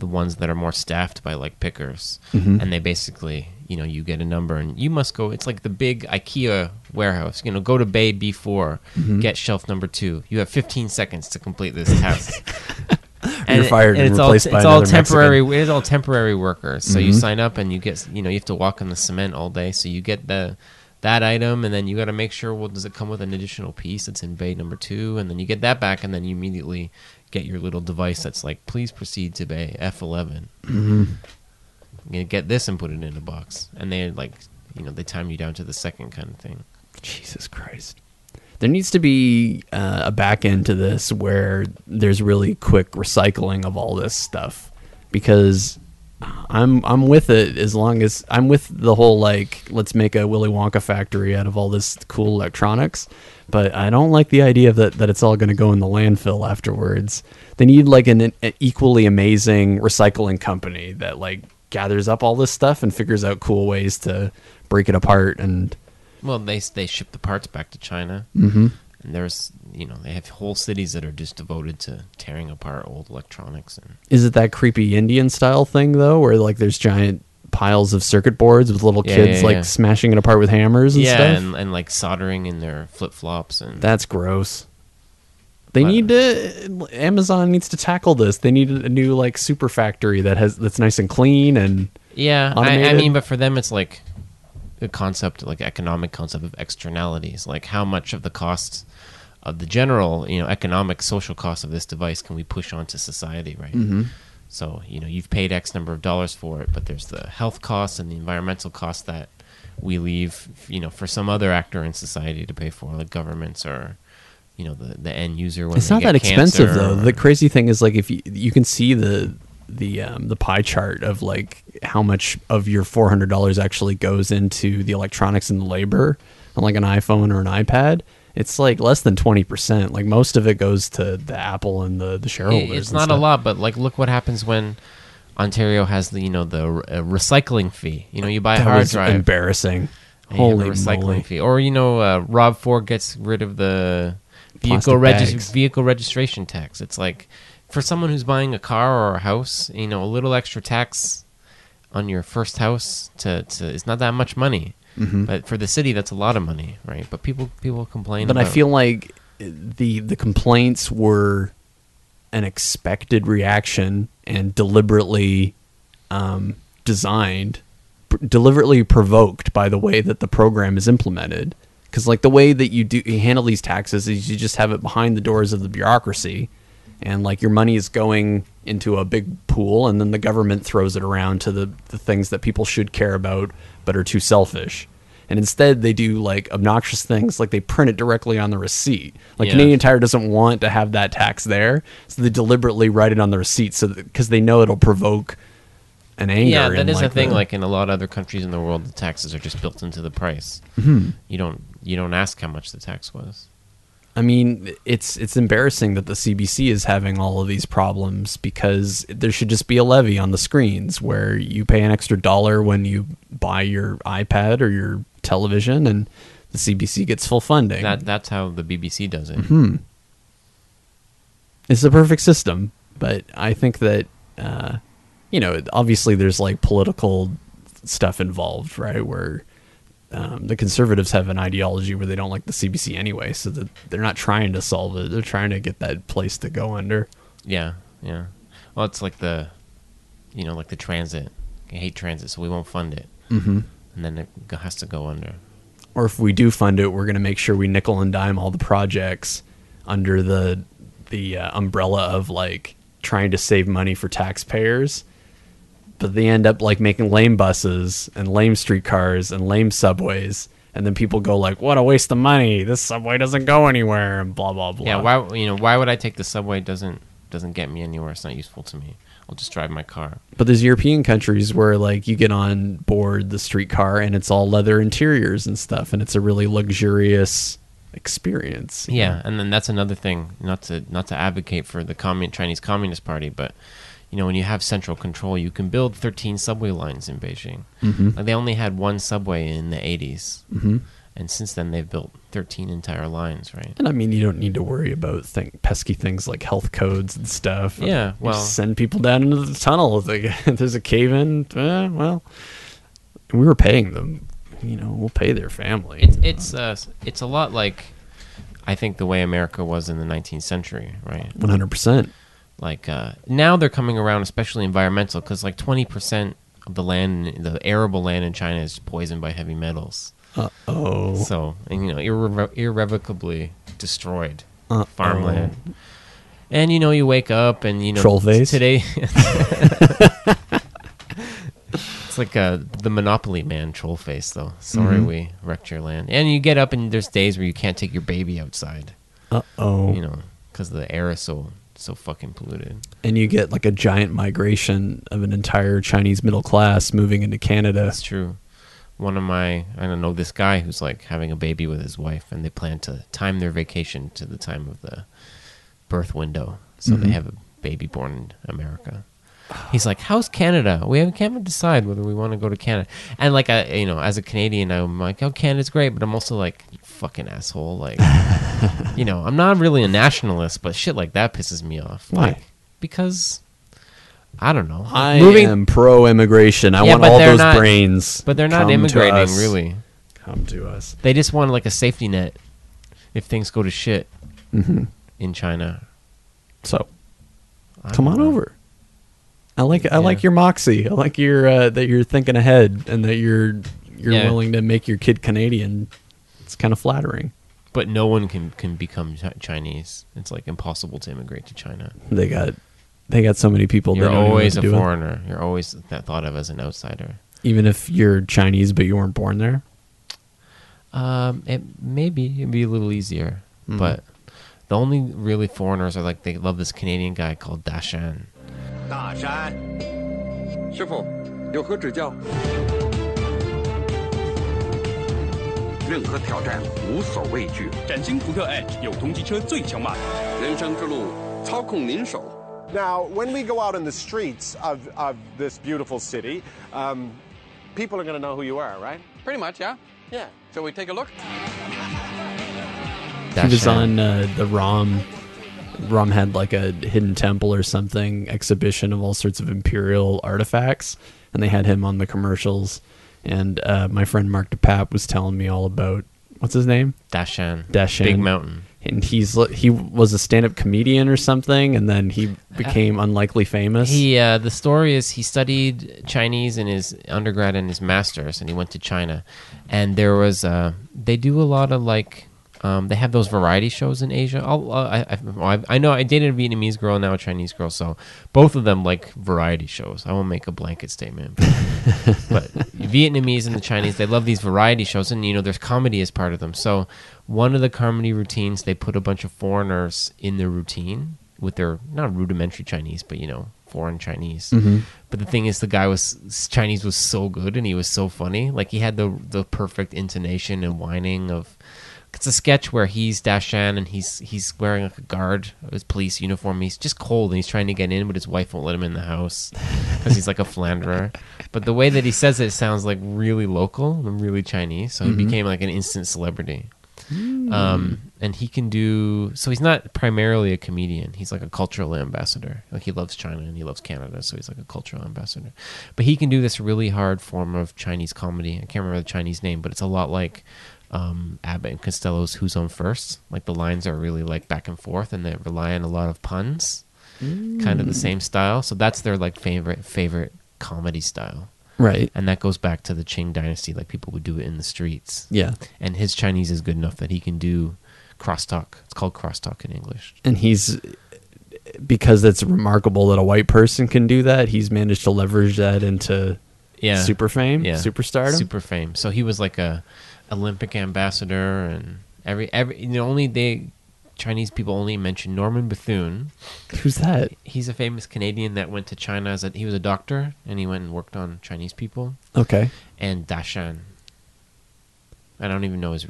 ones that are more staffed by like pickers, and they basically, you know, you get a number and you must go. It's like the big IKEA warehouse, you know, go to bay B4, get shelf number 2. You have 15 seconds to complete this task. And you're fired and replaced by another temporary Mexican. It's all temporary workers. So you sign up and you get, you know, you have to walk on the cement all day. So you get that item, and then you got to make sure, well, does it come with an additional piece that's in bay number 2? And then you get that back, and then you immediately get your little device that's like, please proceed to bay F11. You get this and put it in a box, and they like, you know, they time you down to the second kind of thing. Jesus Christ. There needs to be a back end to this where there's really quick recycling of all this stuff, because I'm with it as long as I'm with the whole like, let's make a Willy Wonka factory out of all this cool electronics, but I don't like the idea that it's all going to go in the landfill afterwards. They need like an equally amazing recycling company that like gathers up all this stuff and figures out cool ways to break it apart. And well, they ship the parts back to China, and there's, you know, they have whole cities that are just devoted to tearing apart old electronics. And is it that creepy Indian style thing though, where like there's giant piles of circuit boards with little kids like smashing it apart with hammers and stuff? Yeah, and like soldering in their flip flops, and that's gross. They need to... Amazon needs to tackle this. They need a new like super factory that's nice and clean and automated. I mean, but for them, it's like the concept, like economic concept of externalities, like how much of the cost of the general, you know, economic social cost of this device can we push onto society, right? So, you know, you've paid X number of dollars for it, but there's the health costs and the environmental costs that we leave, you know, for some other actor in society to pay for, like governments or, you know, the end user. When it's not that expensive though. The crazy thing is, like, if you can see the pie chart of like how much of your $400 actually goes into the electronics and the labor on like an iPhone or an iPad, it's like less than 20%. Like most of it goes to the Apple and the shareholders. It's not a lot, but like look what happens when Ontario has the recycling fee. You know, you buy a hard drive. Embarrassing. Holy moly. Fee. Or, you know, Rob Ford gets rid of the vehicle registration tax. It's like, for someone who's buying a car or a house, you know, a little extra tax on your first house to it's not that much money. Mm-hmm. But for the city, that's a lot of money, right? But people complain about it. But I feel like the complaints were an expected reaction and deliberately designed, deliberately provoked by the way that the program is implemented. Because like the way that you handle these taxes is you just have it behind the doors of the bureaucracy, and like your money is going into a big pool, and then the government throws it around to the things that people should care about but are too selfish. And instead they do like obnoxious things like they print it directly on the receipt. Like yeah. Canadian Tire doesn't want to have that tax there, so they deliberately write it on the receipt so because they know it'll provoke an anger. Yeah, that is like a thing. Like in a lot of other countries in the world, the taxes are just built into the price. Mm-hmm. You don't ask how much the tax was. I mean, it's embarrassing that the CBC is having all of these problems because there should just be a levy on the screens where you pay an extra $1 when you buy your iPad or your television, and the CBC gets full funding. That's how the BBC does it. Mm-hmm. It's the perfect system, but I think that, you know, obviously there's like political stuff involved, right, where... the conservatives have an ideology where they don't like the CBC anyway, so that they're not trying to solve it. They're trying to get that place to go under. Yeah, yeah. Well, it's like the transit. I hate transit, so we won't fund it. Mm-hmm. And then it has to go under. Or if we do fund it, we're going to make sure we nickel and dime all the projects under the umbrella of like trying to save money for taxpayers. But they end up like making lame buses and lame streetcars and lame subways, and then people go like, "What a waste of money! This subway doesn't go anywhere," and blah blah blah. Yeah, why would I take the subway? It doesn't get me anywhere. It's not useful to me. I'll just drive my car. But there's European countries where like you get on board the streetcar and it's all leather interiors and stuff, and it's a really luxurious experience. Yeah, know? And then that's another thing. Not to advocate for the Chinese Communist Party, but. You know, when you have central control, you can build 13 subway lines in Beijing. Mm-hmm. Like they only had one subway in the 80s. Mm-hmm. And since then, they've built 13 entire lines, right? And I mean, you don't need to worry about pesky things like health codes and stuff. Yeah, well... You send people down into the tunnel. If there's a cave-in, well... We were paying them. You know, we'll pay their family. It's a lot like, I think, the way America was in the 19th century, right? 100%. Like now they're coming around, especially environmental, because like 20% of the land, the arable land in China, is poisoned by heavy metals. Uh-oh. So, and, you know, irrevocably destroyed farmland. And, you know, you wake up and, you know, troll face. Today. It's like the Monopoly man troll face, though. Sorry, mm-hmm. We wrecked your land. And you get up and there's days where you can't take your baby outside. Uh-oh. You know, because the aerosol. So fucking polluted. And you get like a giant migration of an entire Chinese middle class moving into Canada. That's true. One of my, I don't know, this guy who's like having a baby with his wife, and they plan to time their vacation to the time of the birth window. So mm-hmm. They have a baby born in America. He's like, how's Canada? We can't even decide whether we want to go to Canada. And like, I, you know, as a Canadian, I'm like, oh, Canada's great. But I'm also like, you fucking asshole. Like, you know, I'm not really a nationalist, but shit like that pisses me off. Why? Like, because, I don't know. I am pro-immigration. I want all those brains. But they're not immigrating, really. Come to us. They just want like a safety net if things go to shit mm-hmm. in China. So, come on over. I like your moxie. I like your that you're thinking ahead and that you're willing to make your kid Canadian. It's kind of flattering. But no one can become Chinese. It's like impossible to immigrate to China. They got so many people. You're always a foreigner. You're always thought of as an outsider. Even if you're Chinese, but you weren't born there. It'd be a little easier. Mm-hmm. But the only really foreigners are like they love this Canadian guy called Dashan. Dashan. Now, when we go out in the streets of this beautiful city, people are going to know who you are, right? Pretty much, yeah. Yeah. Shall we take a look? Dashan. He was on the ROM. ROM had like a hidden temple or something exhibition of all sorts of imperial artifacts, and they had him on the commercials. And my friend Mark DePap was telling me all about, what's his name? Dashan. Dashan. Big Mountain. And he was a stand-up comedian or something, and then he became unlikely famous. He the story is he studied Chinese in his undergrad and his master's, and he went to China. And there was they do a lot of like they have those variety shows in Asia. I know I dated a Vietnamese girl and now a Chinese girl, so both of them like variety shows. I won't make a blanket statement, but Vietnamese and the Chinese, they love these variety shows, and you know there's comedy as part of them. So one of the comedy routines, they put a bunch of foreigners in the routine with their, not rudimentary Chinese, but, you know, foreign Chinese. Mm-hmm. But the thing is, the guy was, Chinese was so good and he was so funny. Like, he had the perfect intonation and whining of, it's a sketch where he's Dashan and he's wearing like a guard, his police uniform. He's just cold and he's trying to get in, but his wife won't let him in the house because he's like a philanderer. But the way that he says it sounds like really local and really Chinese. So he became like an instant celebrity. And he can do, so he's not primarily a comedian. He's like a cultural ambassador. Like, he loves China and he loves Canada, so he's like a cultural ambassador. But he can do this really hard form of Chinese comedy. I can't remember the Chinese name, but it's a lot like Abbott and Costello's Who's On First. Like, the lines are really like back and forth, and they rely on a lot of puns, kind of the same style. So that's their like favorite comedy style. Right. And that goes back to the Qing dynasty. Like, people would do it in the streets. Yeah. And his Chinese is good enough that he can do crosstalk. It's called crosstalk in English. And he's, because it's remarkable that a white person can do that, he's managed to leverage that into super fame, superstardom. Super fame. So he was like a Olympic ambassador, and Chinese people only mention Norman Bethune. Who's that? He's a famous Canadian that went to China. He was a doctor, and he went and worked on Chinese people. Okay. And Dashan. I don't even know his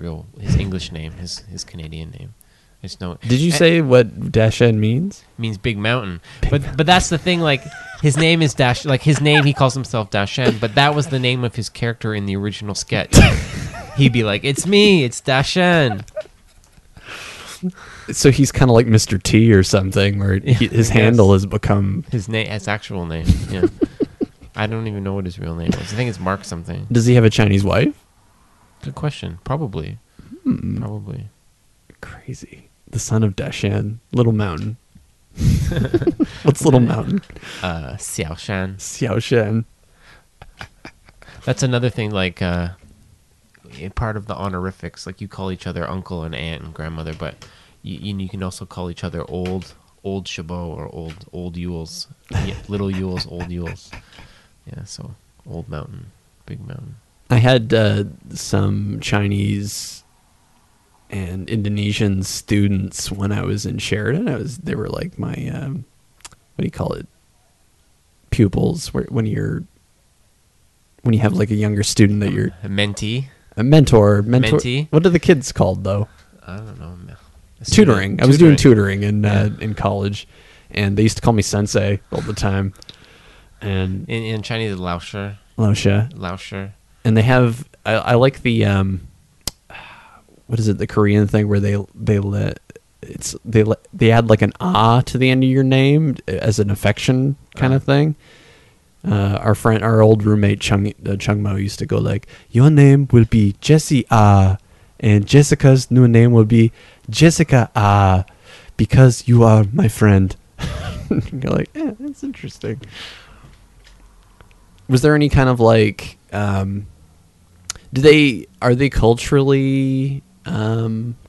English name, his Canadian name. Did you say what Dashan means? Means big mountain. But that's the thing. Like, his name is Dash. Like, his name, he calls himself Dashan, but that was the name of his character in the original sketch. He'd be like, "It's me, it's Dashan." So he's kind of like Mr. T or something, where his handle has become his name, his actual name. Yeah, I don't even know what his real name is. I think it's Mark something. Does he have a Chinese wife? Good question. Probably. Probably. Crazy. The son of Dashan, Little Mountain. What's Little Mountain? Xiaoshan. Xiaoshan. That's another thing. Like, part of the honorifics, like, you call each other uncle and aunt and grandmother, but you can also call each other old Chabot or old Yules, little Yules, old Yules. Yeah, so old mountain, big mountain. I had some Chinese and Indonesian students when I was in Sheridan. They were like my what do you call it? Pupils. When you have like a younger student that you're a mentee. A mentor. Mentee. What are the kids called, though? I don't know. Tutoring. I was doing tutoring in college, and they used to call me sensei all the time. And in Chinese, it's laoshi. Laoshi. And they have. I like the what is it? The Korean thing where they add like an ah to the end of your name as an affection kind of thing. Our old roommate Chung Mao used to go like, "Your name will be Jesse and Jessica's new name will be Jessica because you are my friend." You're like, "Yeah, that's interesting." Was there any kind of like, are they culturally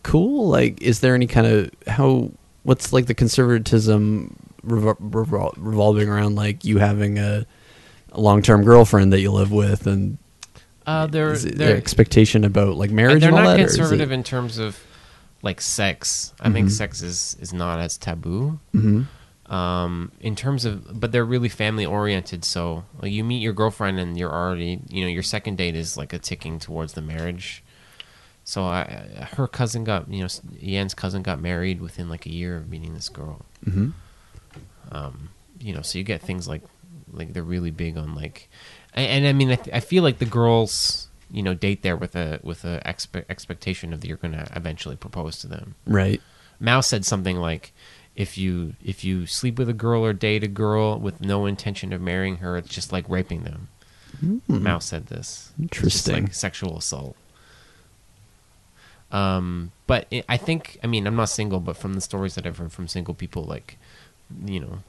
cool? Like, is there any kind of what's like the conservatism revolving around, like, you having a long-term girlfriend that you live with, and their expectation about like marriage? They're not conservative in terms of like sex. I think sex is not as taboo. In terms of, but they're really family oriented. So, like, you meet your girlfriend, and you're already, your second date is like a ticking towards the marriage. So her cousin got, Yan's cousin got married within like a year of meeting this girl. So you get things like they're really big on like, And I mean, I feel like the girls, you know, date there with a expectation of that you're going to eventually propose to them. Right. Mao said something like, if you sleep with a girl or date a girl with no intention of marrying her, it's just like raping them. Mao said this. Interesting. It's just like sexual assault. But I think, I mean, I'm not single, but from the stories that I've heard from single people, like, you know,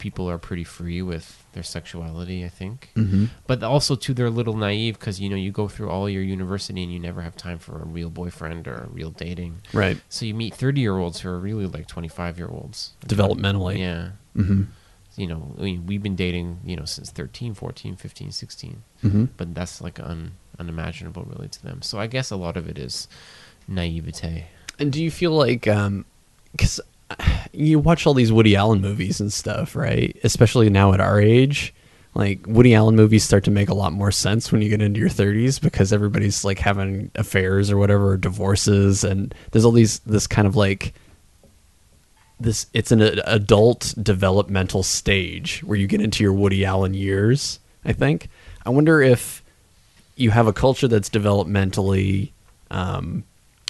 people are pretty free with their sexuality, I think. Mm-hmm. But also, too, they're a little naive because, you know, you go through all your university and you never have time for a real boyfriend or real dating. Right. So you meet 30-year-olds who are really like 25-year-olds. Developmentally. Yeah. Mm-hmm. You know, we've been dating, you know, since 13, 14, 15, 16. Mm-hmm. But that's like unimaginable really to them. So I guess a lot of it is naivete. And do you feel like, because you watch all these Woody Allen movies and stuff, right? Especially now at our age, like Woody Allen movies start to make a lot more sense when you get into your 30s because everybody's like having affairs or whatever, or divorces, and there's all these this kind of like this. It's an adult developmental stage where you get into your Woody Allen years. I think. I wonder if you have a culture that's developmentally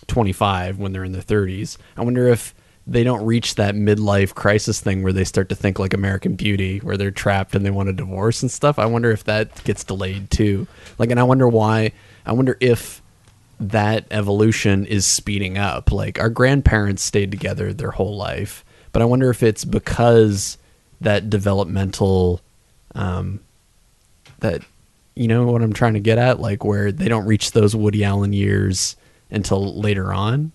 25 when they're in their 30s. I wonder if they don't reach that midlife crisis thing where they start to think like American Beauty, where they're trapped and they want a divorce and stuff. I wonder if that gets delayed too. Like, and I wonder why, I wonder if that evolution is speeding up. Like our grandparents stayed together their whole life, but I wonder if it's because that developmental, that, you know what I'm trying to get at? Like where they don't reach those Woody Allen years until later on.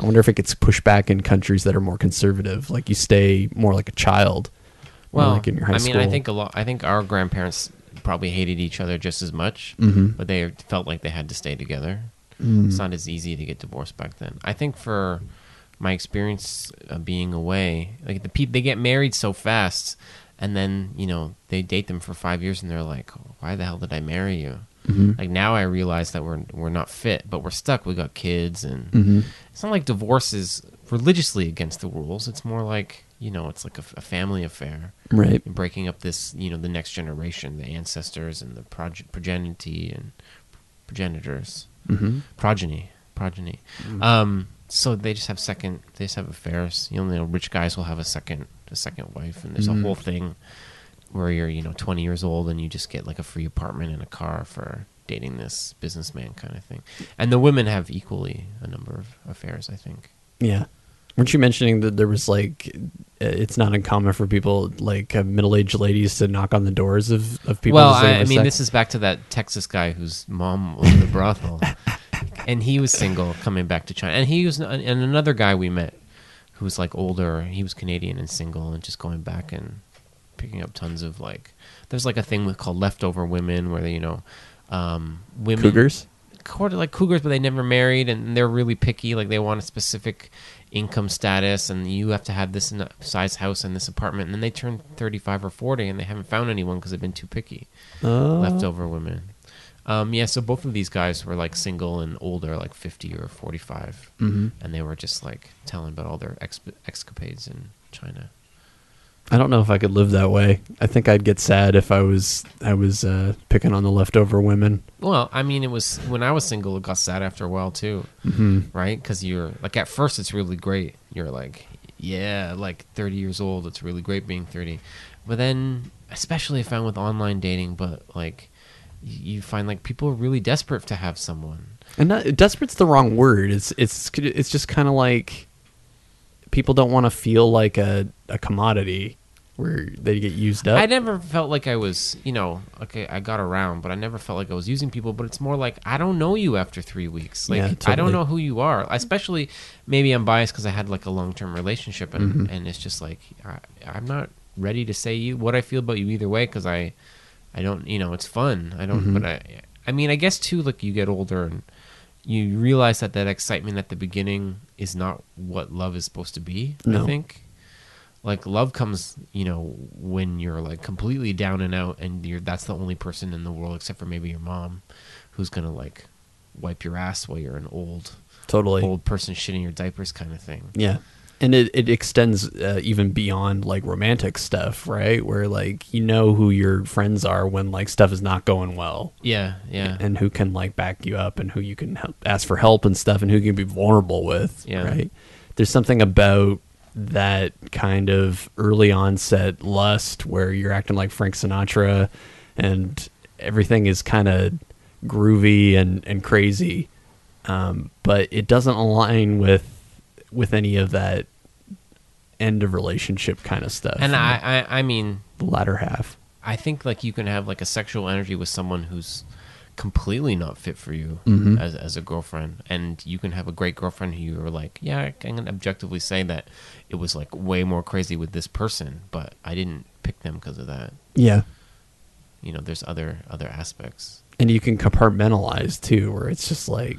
I wonder if it gets pushed back in countries that are more conservative. Like you stay more like a child. Well, like in your high school. I mean, I think our grandparents probably hated each other just as much, mm-hmm. but they felt like they had to stay together. Mm. It's not as easy to get divorced back then. I think for my experience of being away, like the people, they get married so fast, and then, you know, they date them for 5 years and they're like, why the hell did I marry you? Mm-hmm. Like now I realize that we're not fit, but we're stuck. We got kids, and mm-hmm. it's not like divorce is religiously against the rules. It's more like, you know, it's like a family affair, right? And breaking up this, you know, the next generation, the ancestors and the progenitors, mm-hmm. progeny. Mm-hmm. So they just have affairs. You know, rich guys will have a second wife, and there's mm-hmm. a whole thing. Where you're, you know, 20 years old and you just get like a free apartment and a car for dating this businessman kind of thing. And the women have equally a number of affairs, I think. Yeah. Weren't you mentioning that there was like, it's not uncommon for people like middle-aged ladies to knock on the doors of people? Well, I mean, this is back to that Texas guy whose mom owned a brothel and he was single coming back to China. And he was, and another guy we met who was like older, he was Canadian and single and just going back and picking up tons of like, there's like a thing called leftover women where they, you know, women cougars, but they never married and they're really picky. Like they want a specific income status and you have to have this size house and this apartment. And then they turn 35 or 40 and they haven't found anyone because they've been too picky. Leftover women. Yeah. So both of these guys were like single and older, like 50 or 45. Mm-hmm. And they were just like telling about all their escapades in China. I don't know if I could live that way. I think I'd get sad if I was picking on the leftover women. Well, I mean, it was when I was single, it got sad after a while too, mm-hmm. right? Because you're like at first, it's really great. You're like, yeah, like 30 years old. It's really great being 30. But then, especially I found with online dating, but like you find like people are really desperate to have someone. And not, desperate's the wrong word. It's just kind of like. People don't want to feel like a commodity where they get used up. I never felt like I was, you know, okay, I got around, but I never felt like I was using people. But it's more like, I don't know you after 3 weeks. Like, yeah, totally. I don't know who you are. Especially, maybe I'm biased because I had like a long-term relationship. And, mm-hmm. and it's just like, I'm not ready to say what I feel about you either way because I don't, you know, it's fun. I don't, mm-hmm. but I mean, I guess too, like you get older and you realize that that excitement at the beginning is not what love is supposed to be, no. I think. Like, love comes, you know, when you're, like, completely down and out, and that's the only person in the world, except for maybe your mom, who's going to, like, wipe your ass while you're an old person shitting your diapers kind of thing. Yeah. And it extends even beyond like romantic stuff, right? Where like you know who your friends are when like stuff is not going well. Yeah, yeah. And who can like back you up and who you can help, ask for help and stuff and who you can be vulnerable with, yeah. Right? There's something about that kind of early onset lust where you're acting like Frank Sinatra and everything is kind of groovy and crazy. But it doesn't align with any of that end of relationship kind of stuff. And I mean the latter half. I think like you can have like a sexual energy with someone who's completely not fit for you mm-hmm. as a girlfriend, and you can have a great girlfriend who you're like, yeah, I can objectively say that it was like way more crazy with this person, but I didn't pick them because of that. Yeah. You know, there's other aspects. And you can compartmentalize too, where it's just like,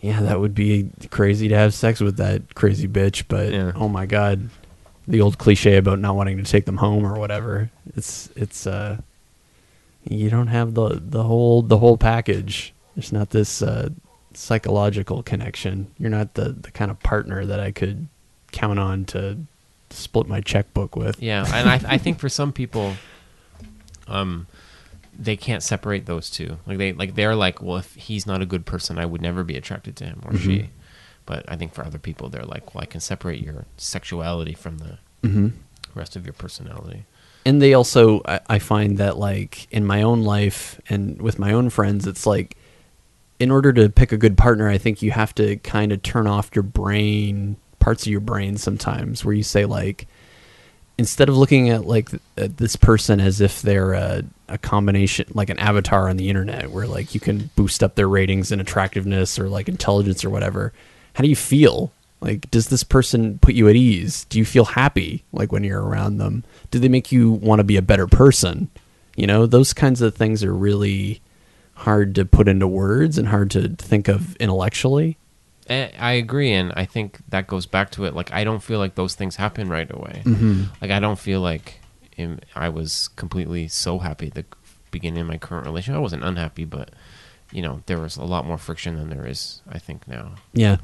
yeah, that would be crazy to have sex with that crazy bitch, but yeah. Oh my God, the old cliche about not wanting to take them home or whatever. It's you don't have the whole package. There's not this psychological connection. You're not the kind of partner that I could count on to split my checkbook with. Yeah, and I think for some people, they can't separate those two. Like they're like, well, if he's not a good person, I would never be attracted to him or mm-hmm. she. But I think for other people, they're like, well, I can separate your sexuality from the mm-hmm. rest of your personality. And they also, I find that like in my own life and with my own friends, it's like, in order to pick a good partner, I think you have to kind of turn off your brain, parts of your brain sometimes, where you say like, instead of looking at like at this person as if they're a combination, like an avatar on the internet where like you can boost up their ratings and attractiveness or like intelligence or whatever, how do you feel? Like, does this person put you at ease? Do you feel happy like when you're around them? Do they make you want to be a better person? You know, those kinds of things are really hard to put into words and hard to think of intellectually. I agree, and I think that goes back to it. Like, I don't feel like those things happen right away. Mm-hmm. Like, I don't feel like I was completely so happy at the beginning of my current relationship. I wasn't unhappy, but, you know, there was a lot more friction than there is, I think, now. Yeah.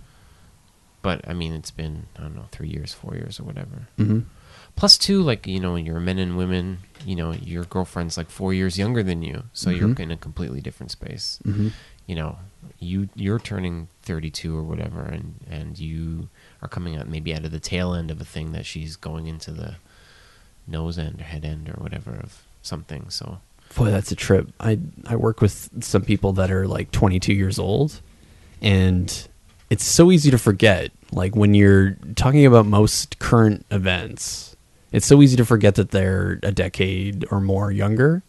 But, I mean, it's been, I don't know, 3 years, 4 years or whatever. Mm-hmm. Plus, too, like, you know, when you're men and women, you know, your girlfriend's, like, 4 years younger than you. So mm-hmm. you're in a completely different space. Mm-hmm. You know, you're turning 32 or whatever, and you are coming out maybe out of the tail end of a thing that she's going into the nose end or head end or whatever of something. So, boy, that's a trip. I work with some people that are like 22 years old, and it's so easy to forget. Like when you're talking about most current events, it's so easy to forget that they're a decade or more younger.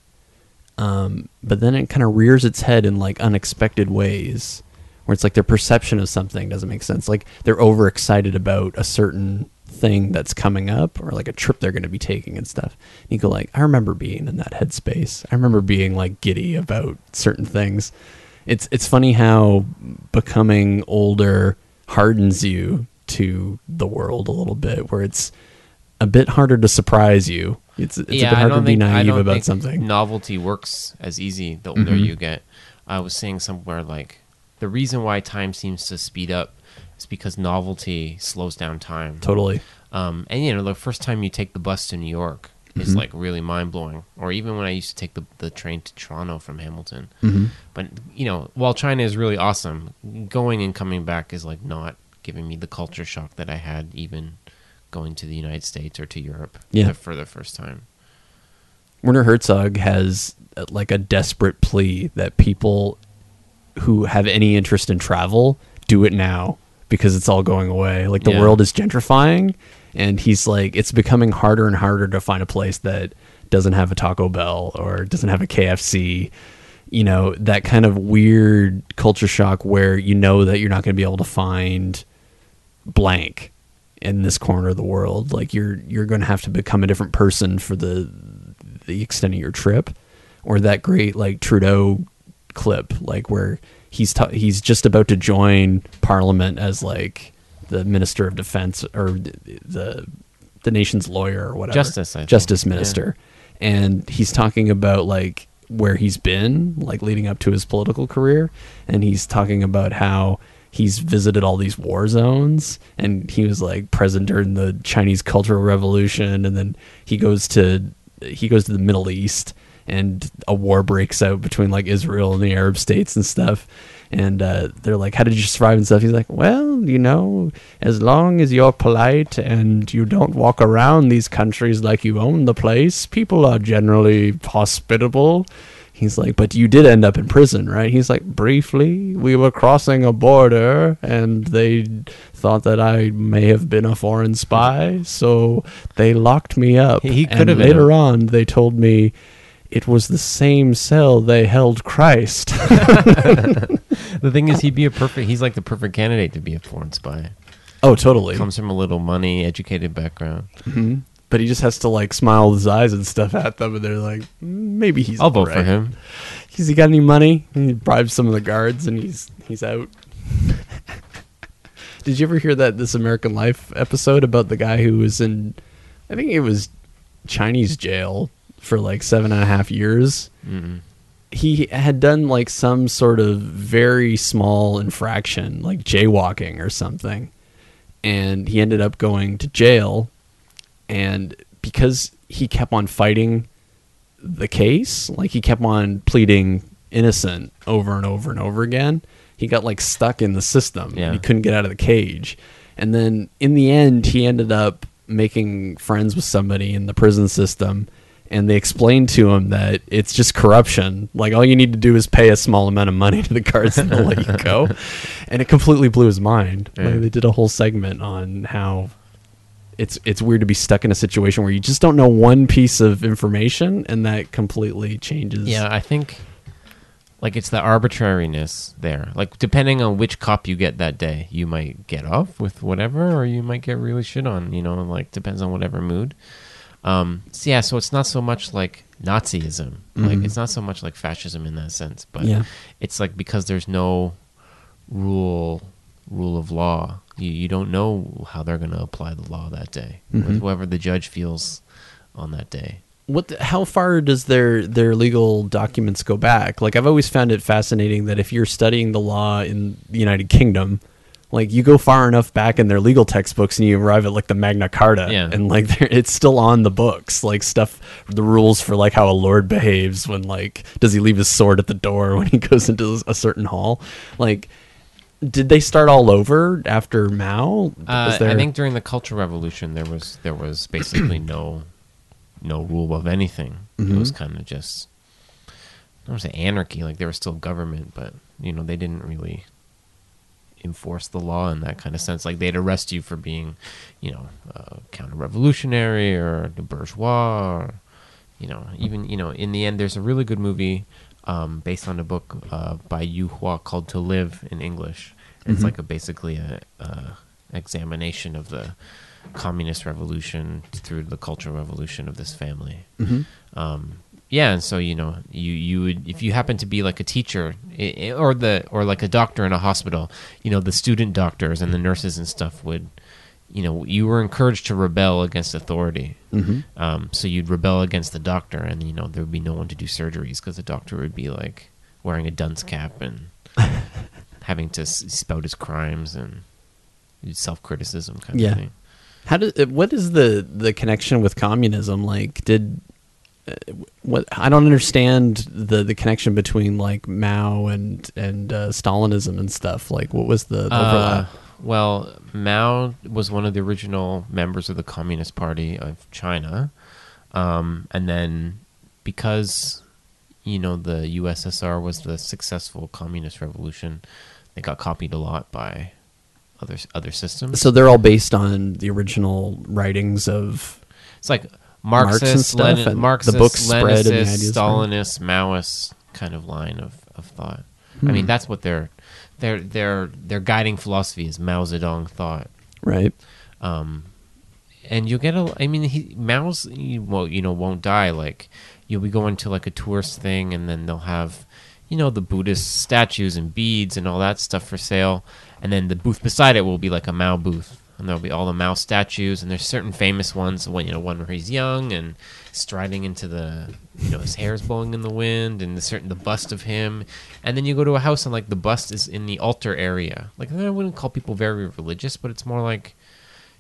But then it kind of rears its head in like unexpected ways where it's like their perception of something doesn't make sense. Like they're overexcited about a certain thing that's coming up or like a trip they're going to be taking and stuff. And you go like, I remember being in that headspace. I remember being like giddy about certain things. It's funny how becoming older hardens you to the world a little bit where it's a bit harder to surprise you. It's yeah, a bit hard to be naive about something. Novelty works as easy the older mm-hmm. you get. I was saying somewhere like the reason why time seems to speed up is because novelty slows down time. Totally. And you know the first time you take the bus to New York mm-hmm. is like really mind blowing. Or even when I used to take the train to Toronto from Hamilton. Mm-hmm. But you know while China is really awesome, going and coming back is like not giving me the culture shock that I had even going to the United States or to Europe yeah. for the first time. Werner Herzog has like a desperate plea that people who have any interest in travel do it now because it's all going away. Like the yeah. world is gentrifying and he's like, it's becoming harder and harder to find a place that doesn't have a Taco Bell or doesn't have a KFC, you know, that kind of weird culture shock where you know that you're not going to be able to find blank in this corner of the world. Like you're going to have to become a different person for the extent of your trip. Or that great like Trudeau clip, like where he's just about to join Parliament as like the Minister of Defense or the nation's lawyer or whatever. Justice Minister. Yeah. And he's talking about like where he's been like leading up to his political career. And he's talking about how he's visited all these war zones, and he was like present during the Chinese Cultural Revolution, and then he goes to the Middle East, and a war breaks out between like Israel and the Arab states and stuff. And they're like, how did you survive and stuff? He's like, well, you know, as long as you're polite and you don't walk around these countries like you own the place, people are generally hospitable. He's like, but you did end up in prison, right? He's like, briefly, we were crossing a border and they thought that I may have been a foreign spy, so they locked me up. He could have later on, they told me it was the same cell they held Christ. The thing is, he's like the perfect candidate to be a foreign spy. Oh, totally. Comes from a little money, educated background. Mm-hmm. But he just has to like smile his eyes and stuff at them, and they're like, maybe he's I'll vote right. for him. He's he got any money? And he bribes some of the guards, and he's out. Did you ever hear that This American Life episode about the guy who was in, I think it was Chinese jail for like 7.5 years? Mm-hmm. He had done like some sort of very small infraction, like jaywalking or something, and he ended up going to jail. And because he kept on fighting the case, like he kept on pleading innocent over and over and over again, he got like stuck in the system. Yeah. He couldn't get out of the cage. And then in the end, he ended up making friends with somebody in the prison system, and they explained to him that it's just corruption. Like, all you need to do is pay a small amount of money to the guards and they'll let you go. And it completely blew his mind. Yeah. Like, they did a whole segment on how it's weird to be stuck in a situation where you just don't know one piece of information, and that completely changes. Yeah, I think like it's the arbitrariness there. Like, depending on which cop you get that day, you might get off with whatever, or you might get really shit on, you know, like depends on whatever mood. So yeah, so it's not so much like Nazism. Mm-hmm. Like, it's not so much like fascism in that sense, but yeah, it's like because there's no rule of law, you don't know how they're going to apply the law that day, mm-hmm. with whoever the judge feels on that day. How far does their legal documents go back? Like, I've always found it fascinating that if you're studying the law in the United Kingdom, like, you go far enough back in their legal textbooks and you arrive at like the Magna Carta. Yeah. And like it's still on the books, like stuff, the rules for like how a lord behaves when, like, does he leave his sword at the door when he goes into a certain hall? Like, did they start all over after Mao? I think during the Cultural Revolution there was basically no rule of anything. Mm-hmm. It was kind of just, I don't want to say anarchy. Like, there was still government, but you know, they didn't really enforce the law in that kind of sense. Like, they'd arrest you for being, you know, counter-revolutionary or the bourgeois, or, you know, even, you know, in the end, there's a really good movie based on a book by Yu Hua called To Live in English. It's mm-hmm. like basically a examination of the communist revolution through the cultural revolution of this family. Mm-hmm. Yeah, and so, you know, you would, if you happen to be like a teacher or like a doctor in a hospital, you know, the student doctors and the nurses and stuff would, you know, you were encouraged to rebel against authority. Mm-hmm. So you'd rebel against the doctor, and you know, there would be no one to do surgeries because the doctor would be like wearing a dunce cap and having to spout his crimes and self-criticism kind yeah. of thing. What is the connection with communism? Like, I don't understand the connection between like Mao and Stalinism and stuff. Like, what was the overlap? Well, Mao was one of the original members of the Communist Party of China, and then because, you know, the USSR was the successful communist revolution, they got copied a lot by other systems. So they're all based on the original writings of. It's like. Marxist, the books spread, Stalinist, Maoist kind of line of thought. Hmm. I mean, that's what their guiding philosophy is, Mao Zedong thought, right? And you'll get Mao won't die. Like, you'll be going to like a tourist thing, and then they'll have, you know, the Buddhist statues and beads and all that stuff for sale, and then the booth beside it will be like a Mao booth. and there'll be all the Mao statues, and there's certain famous ones, one where he's young and striding into the, his hair's blowing in the wind, and the bust of him. And then you go to a house and the bust is in the altar area. I wouldn't call people very religious, but it's more like,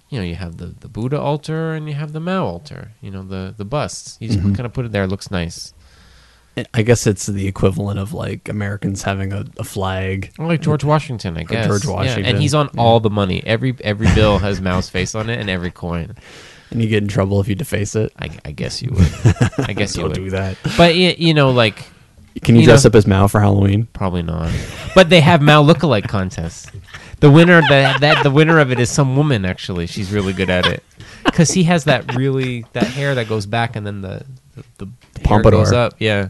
you have the Buddha altar and you have the Mao altar, the busts. You just kind of put it there. It looks nice. I guess it's the equivalent of Americans having a flag. Or George Washington, I guess. George Washington. Yeah, and he's on all the money. Every bill has Mao's face on it and every coin. And you get in trouble if you deface it? I guess you would. I guess you would. Don't do that. But, Can you dress up as Mao for Halloween? Probably not. But they have Mao lookalike contests. The winner of it is some woman, actually. She's really good at it. Because he has that hair that goes back and then the pompadour goes up, yeah,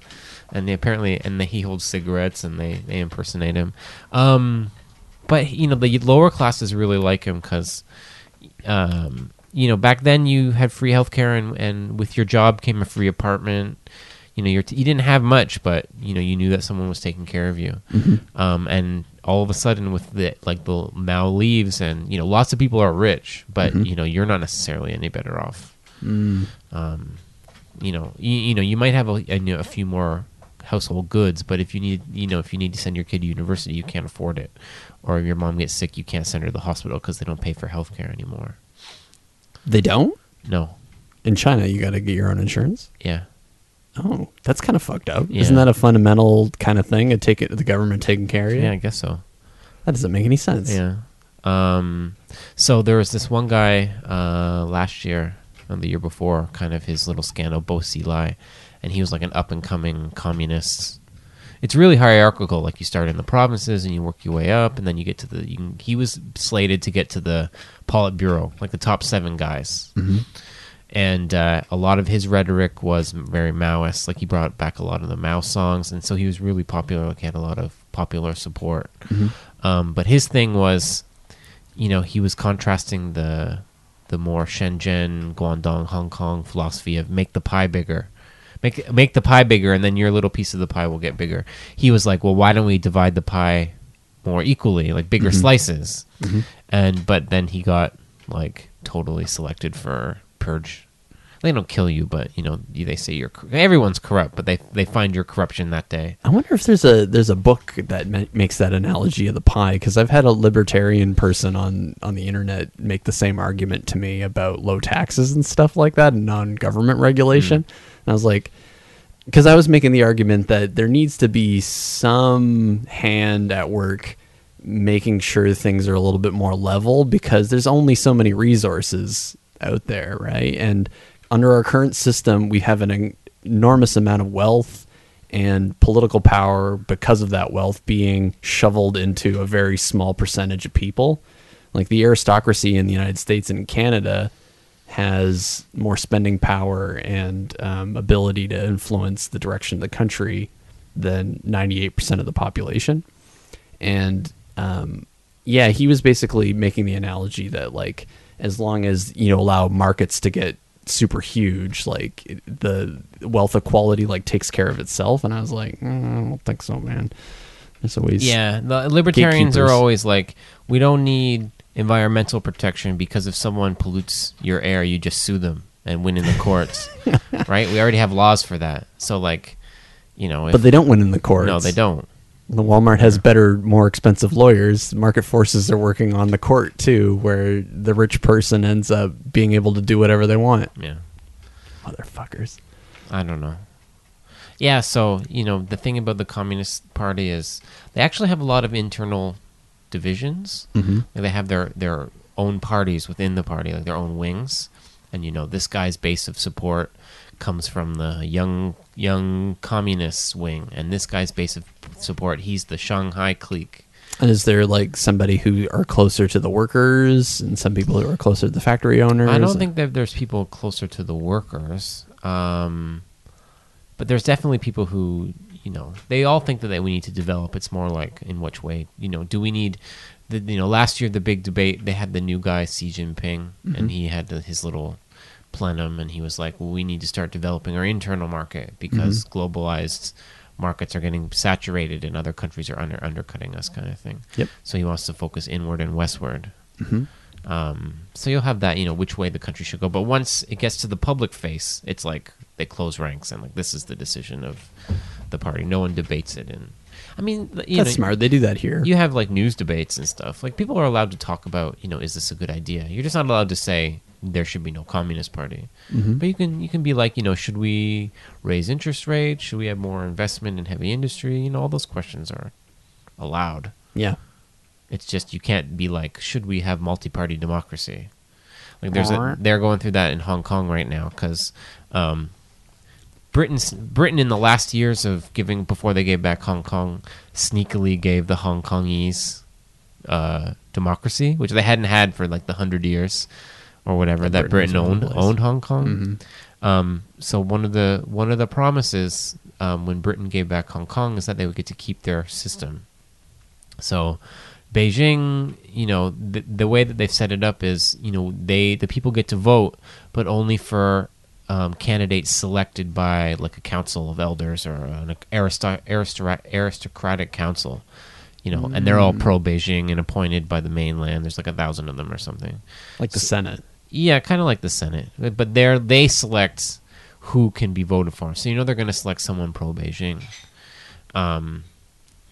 and he holds cigarettes and they impersonate him, but the lower classes really like him because, back then you had free healthcare and with your job came a free apartment. You didn't have much, but you knew that someone was taking care of you, and all of a sudden with the Mao leaves and lots of people are rich, but you're not necessarily any better off. You might have a few more household goods, but if you need to send your kid to university, you can't afford it, or if your mom gets sick, you can't send her to the hospital because they don't pay for healthcare anymore. They don't? No. In China, you got to get your own insurance. Yeah. Oh, that's kind of fucked up. Yeah. Isn't that a fundamental kind of thing? The government taking care of you? Yeah, I guess so. That doesn't make any sense. Yeah. So there was this one guy last year. The year before, kind of his little scandal, Bo Xilai, and he was an up-and-coming communist. It's really hierarchical. You start in the provinces and you work your way up, and then you get to he was slated to get to the Politburo, the top 7 guys. Mm-hmm. And a lot of his rhetoric was very Maoist. He brought back a lot of the Mao songs, and so he was really popular. He had a lot of popular support. Mm-hmm. But his thing was, he was contrasting the more Shenzhen, Guangdong, Hong Kong philosophy of make the pie bigger. Make the pie bigger, and then your little piece of the pie will get bigger. He was like, well, why don't we divide the pie more equally, bigger slices? Mm-hmm. But then he got, totally selected for purge. They don't kill you, but, they say everyone's corrupt, but they find your corruption that day. I wonder if there's a book that makes that analogy of the pie, because I've had a libertarian person on the internet make the same argument to me about low taxes and stuff like that and non-government regulation. And I was like, because I was making the argument that there needs to be some hand at work making sure things are a little bit more level, because there's only so many resources out there, right? And under our current system, we have an enormous amount of wealth and political power because of that wealth being shoveled into a very small percentage of people. The aristocracy in the United States and Canada has more spending power and ability to influence the direction of the country than 98% of the population. And he was basically making the analogy that as long as allow markets to get super huge, the wealth equality takes care of itself. And I was like, I don't think so, man. There's always the libertarians gatekeepers. Are always we don't need environmental protection because if someone pollutes your air, you just sue them and win in the courts. Right, we already have laws for that. So but they don't win in the courts. No, they don't. The Walmart has better, more expensive lawyers. Market forces are working on the court too, where the rich person ends up being able to do whatever they want. Yeah, motherfuckers. I don't know. Yeah, so the thing about the Communist Party is they actually have a lot of internal divisions. Mm-hmm. They have their own parties within the party, their own wings, and this guy's base of support comes from the young communist wing, and this guy's base of support, he's the Shanghai clique. And is there somebody who are closer to the workers and some people who are closer to the factory owners? I don't think that there's people closer to the workers, but there's definitely people who they all think that we need to develop. It's more in which way, do we need the, last year the big debate, they had the new guy Xi Jinping, and he had his little plenum, and he was like, well, we need to start developing our internal market because globalized markets are getting saturated and other countries are undercutting us, kind of thing. Yep. So he wants to focus inward and westward. So you'll have that, you know, which way the country should go. But once it gets to the public face, it's like they close ranks and like this is the decision of the party. No one debates it. And I mean, that's smart. They do that here. You have like news debates and stuff. Like people are allowed to talk about, you know, is this a good idea? You're just not allowed to say there should be no communist party. Mm-hmm. But you can be like, you know, should we raise interest rates? Should we have more investment in heavy industry? You know, all those questions are allowed. Yeah. It's just you can't be like, should we have multi-party democracy? Like they're going through that in Hong Kong right now because Britain in the last years of giving before they gave back Hong Kong sneakily gave the Hong Kongese democracy, which they hadn't had for like the 100 years or whatever that Britain owned Hong Kong. Mm-hmm. So one of the promises when Britain gave back Hong Kong is that they would get to keep their system. So Beijing, you know, the way that they've set it up is, you know, the people get to vote, but only for candidates selected by like a council of elders or an aristocratic council, you know, and they're all pro-Beijing and appointed by the mainland. There's like 1,000 of them or something. Like the Senate. Yeah, kind of like the Senate. But they select who can be voted for. So, you know, they're going to select someone pro-Beijing.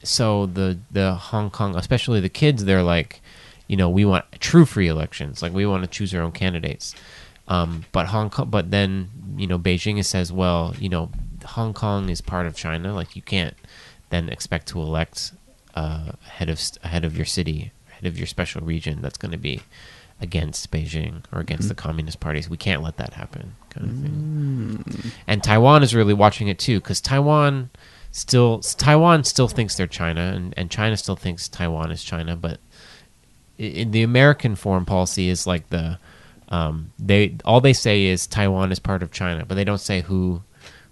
So the Hong Kong, especially the kids, they're like, you know, we want true free elections. Like we want to choose our own candidates. But Hong Kong, but then, you know, Beijing says, well, you know, Hong Kong is part of China. Like you can't then expect to elect head of your city, head of your special region. That's going to be against Beijing or against the Communist parties. We can't let that happen, kind of thing. And Taiwan is really watching it too, because Taiwan still thinks they're China, and China still thinks Taiwan is China, but in the American foreign policy is like the they say is Taiwan is part of China, but they don't say who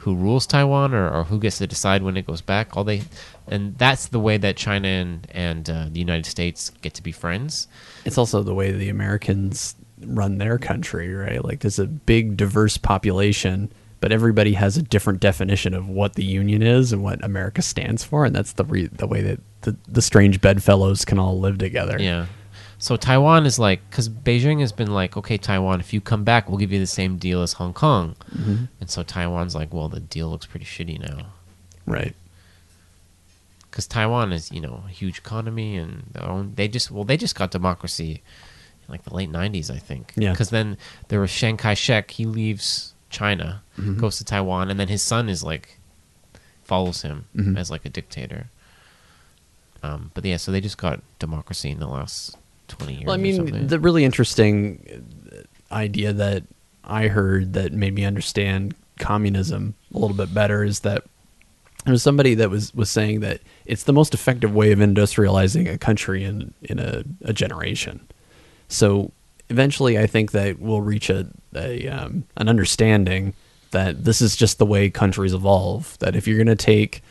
rules Taiwan or who gets to decide when it goes back. And that's the way that China and the United States get to be friends. It's also the way the Americans run their country, right? Like there's a big diverse population, but everybody has a different definition of what the union is and what America stands for, and that's the way that the strange bedfellows can all live together. Yeah. So Taiwan is like, because Beijing has been like, okay, Taiwan, if you come back, we'll give you the same deal as Hong Kong. Mm-hmm. And so Taiwan's like, well, the deal looks pretty shitty now. Right. Because Taiwan is, you know, a huge economy, and they just got democracy in like the late 90s, I think. Yeah. Because then there was Chiang Kai-shek, he leaves China, goes to Taiwan, and then his son is like follows him as like a dictator. But yeah, so they just got democracy in the last 20 years. Well, I mean, the really interesting idea that I heard that made me understand communism a little bit better is that there was somebody that was saying that it's the most effective way of industrializing a country in a generation. So eventually, I think that we'll reach an understanding that this is just the way countries evolve, that if you're going to take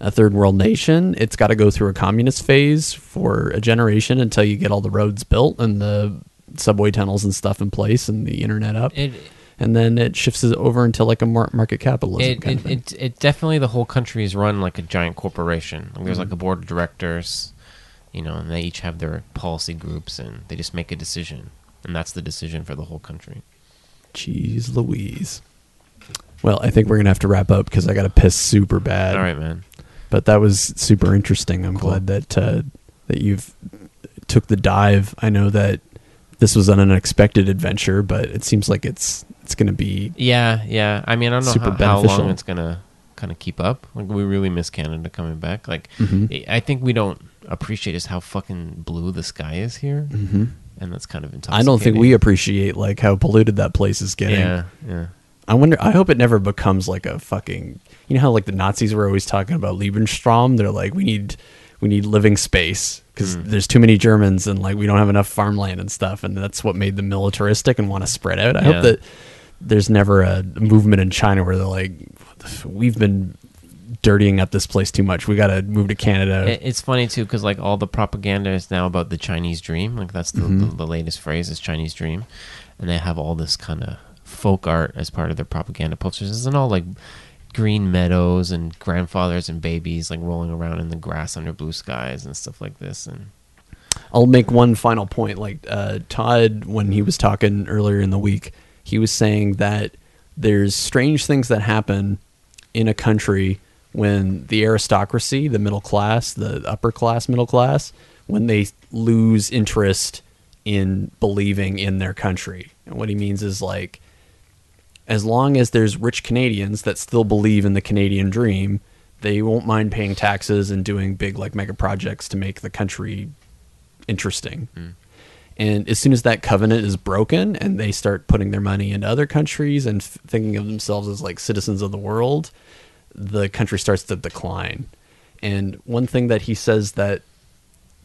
a third world nation, it's got to go through a communist phase for a generation until you get all the roads built and the subway tunnels and stuff in place and the internet up. And then it shifts over into like a market capitalism kind of thing. It definitely, the whole country is run like a giant corporation. Like there's like a board of directors, you know, and they each have their policy groups and they just make a decision. And that's the decision for the whole country. Jeez Louise. Well, I think we're going to have to wrap up because I got to piss super bad. All right, man. But that was super interesting. I'm glad that you've took the dive. I know that this was an unexpected adventure, but it seems like it's going to be Yeah. I mean, I don't know how long it's going to kind of keep up. Like, we really miss Canada coming back. Like, I think we don't appreciate is how fucking blue the sky is here. Mm-hmm. And that's kind of intoxicating. I don't think we appreciate like how polluted that place is getting. Yeah. I hope it never becomes like a fucking, you know how like the Nazis were always talking about Lebensraum? They're like, we need living space because there's too many Germans and like we don't have enough farmland and stuff, and that's what made them militaristic and want to spread out. I hope that there's never a movement in China where they're like, we've been dirtying up this place too much. We got to move to Canada. It's funny too, because like all the propaganda is now about the Chinese dream. Like that's the latest phrase is Chinese dream, and they have all this kind of folk art as part of their propaganda posters, and all like green meadows and grandfathers and babies like rolling around in the grass under blue skies and stuff like this. And I'll make one final point. Like Todd, when he was talking earlier in the week, he was saying that there's strange things that happen in a country when the aristocracy, the middle class, the upper class, middle class, when they lose interest in believing in their country. And what he means is, like, as long as there's rich Canadians that still believe in the Canadian dream, they won't mind paying taxes and doing big, like, mega projects to make the country interesting. Mm. And as soon as that covenant is broken and they start putting their money into other countries and thinking of themselves as, like, citizens of the world, the country starts to decline. And one thing that he says that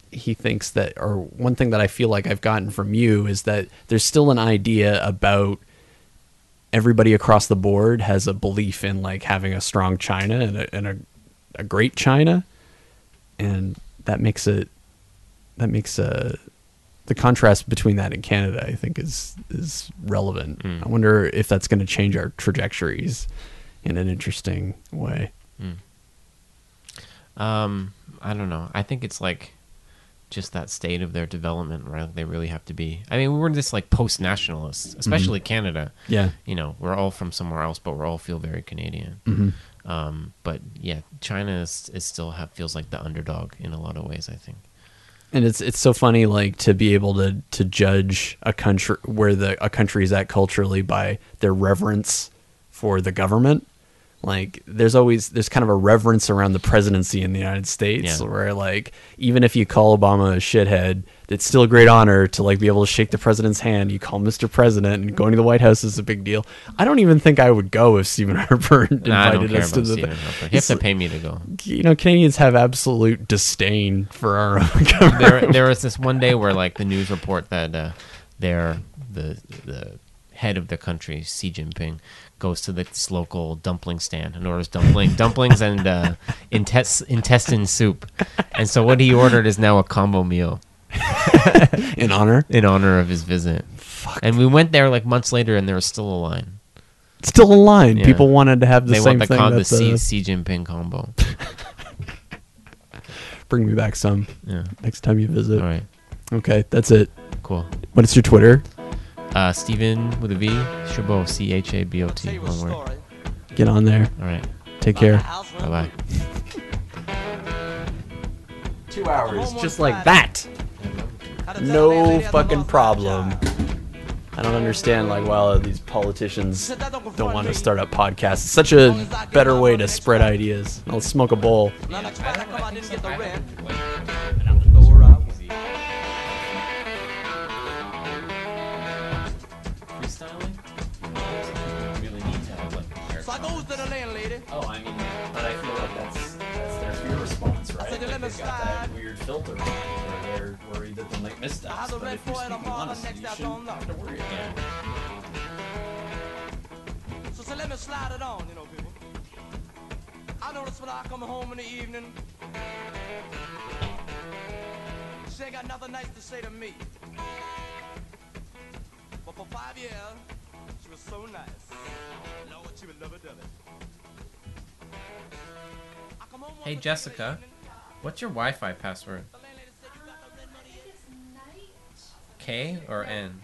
he thinks that, or one thing that I feel like I've gotten from you, is that there's still an idea about everybody across the board has a belief in, like, having a strong China and a great China. And that makes the contrast between that and Canada, I think, is relevant. Mm. I wonder if that's going to change our trajectories in an interesting way. Mm. I don't know. I think it's like just that state of their development, right? They really have to be. I mean, we're just like post-nationalists, especially mm-hmm. Canada. Yeah, you know, we're all from somewhere else, but we all feel very Canadian. Mm-hmm. But yeah, China is still feels like the underdog in a lot of ways, I think. And it's so funny, like, to be able to judge a country where a country is at culturally by their reverence for the government. Like, there's kind of a reverence around the presidency in the United States, yeah, where, like, even if you call Obama a shithead, it's still a great honor to, like, be able to shake the president's hand. You call Mr. President, and going to the White House is a big deal. I don't even think I would go if Stephen Harper invited us to the. You have to pay me to go. You know, Canadians have absolute disdain for our own government. There was this one day where, like, the news report that the head of the country, Xi Jinping, goes to this local dumpling stand and orders dumplings and intestine soup. And so what he ordered is now a combo meal. In honor of his visit. Fuck. And we went there like months later, and there was still a line. Still a line. Yeah. People wanted to have the same thing. They want the Xi Jinping combo. Bring me back some. Yeah. Next time you visit. All right. Okay, that's it. Cool. What is your Twitter? Stephen with a V, Chabot, C-H-A-B-O-T, one word. Get on there. All right. Take care. Bye-bye. 2 hours, just like that. No fucking problem. I don't understand, like, why these politicians don't want to start up podcasts. It's such a better way to spread ideas. I'll smoke a bowl. Oh, I mean, but I feel like that's their fear response, right? Like, they've got that weird filter where they're worried that they might miss us, but if you're speaking honestly, you shouldn't have to worry again. So let me slide it on, you know, people. I notice when I come home in the evening, she ain't got nothing nice to say to me. But for 5 years, she was so nice. Lord, she would love it, dove it. Hey Jessica, what's your Wi-Fi password? K or N?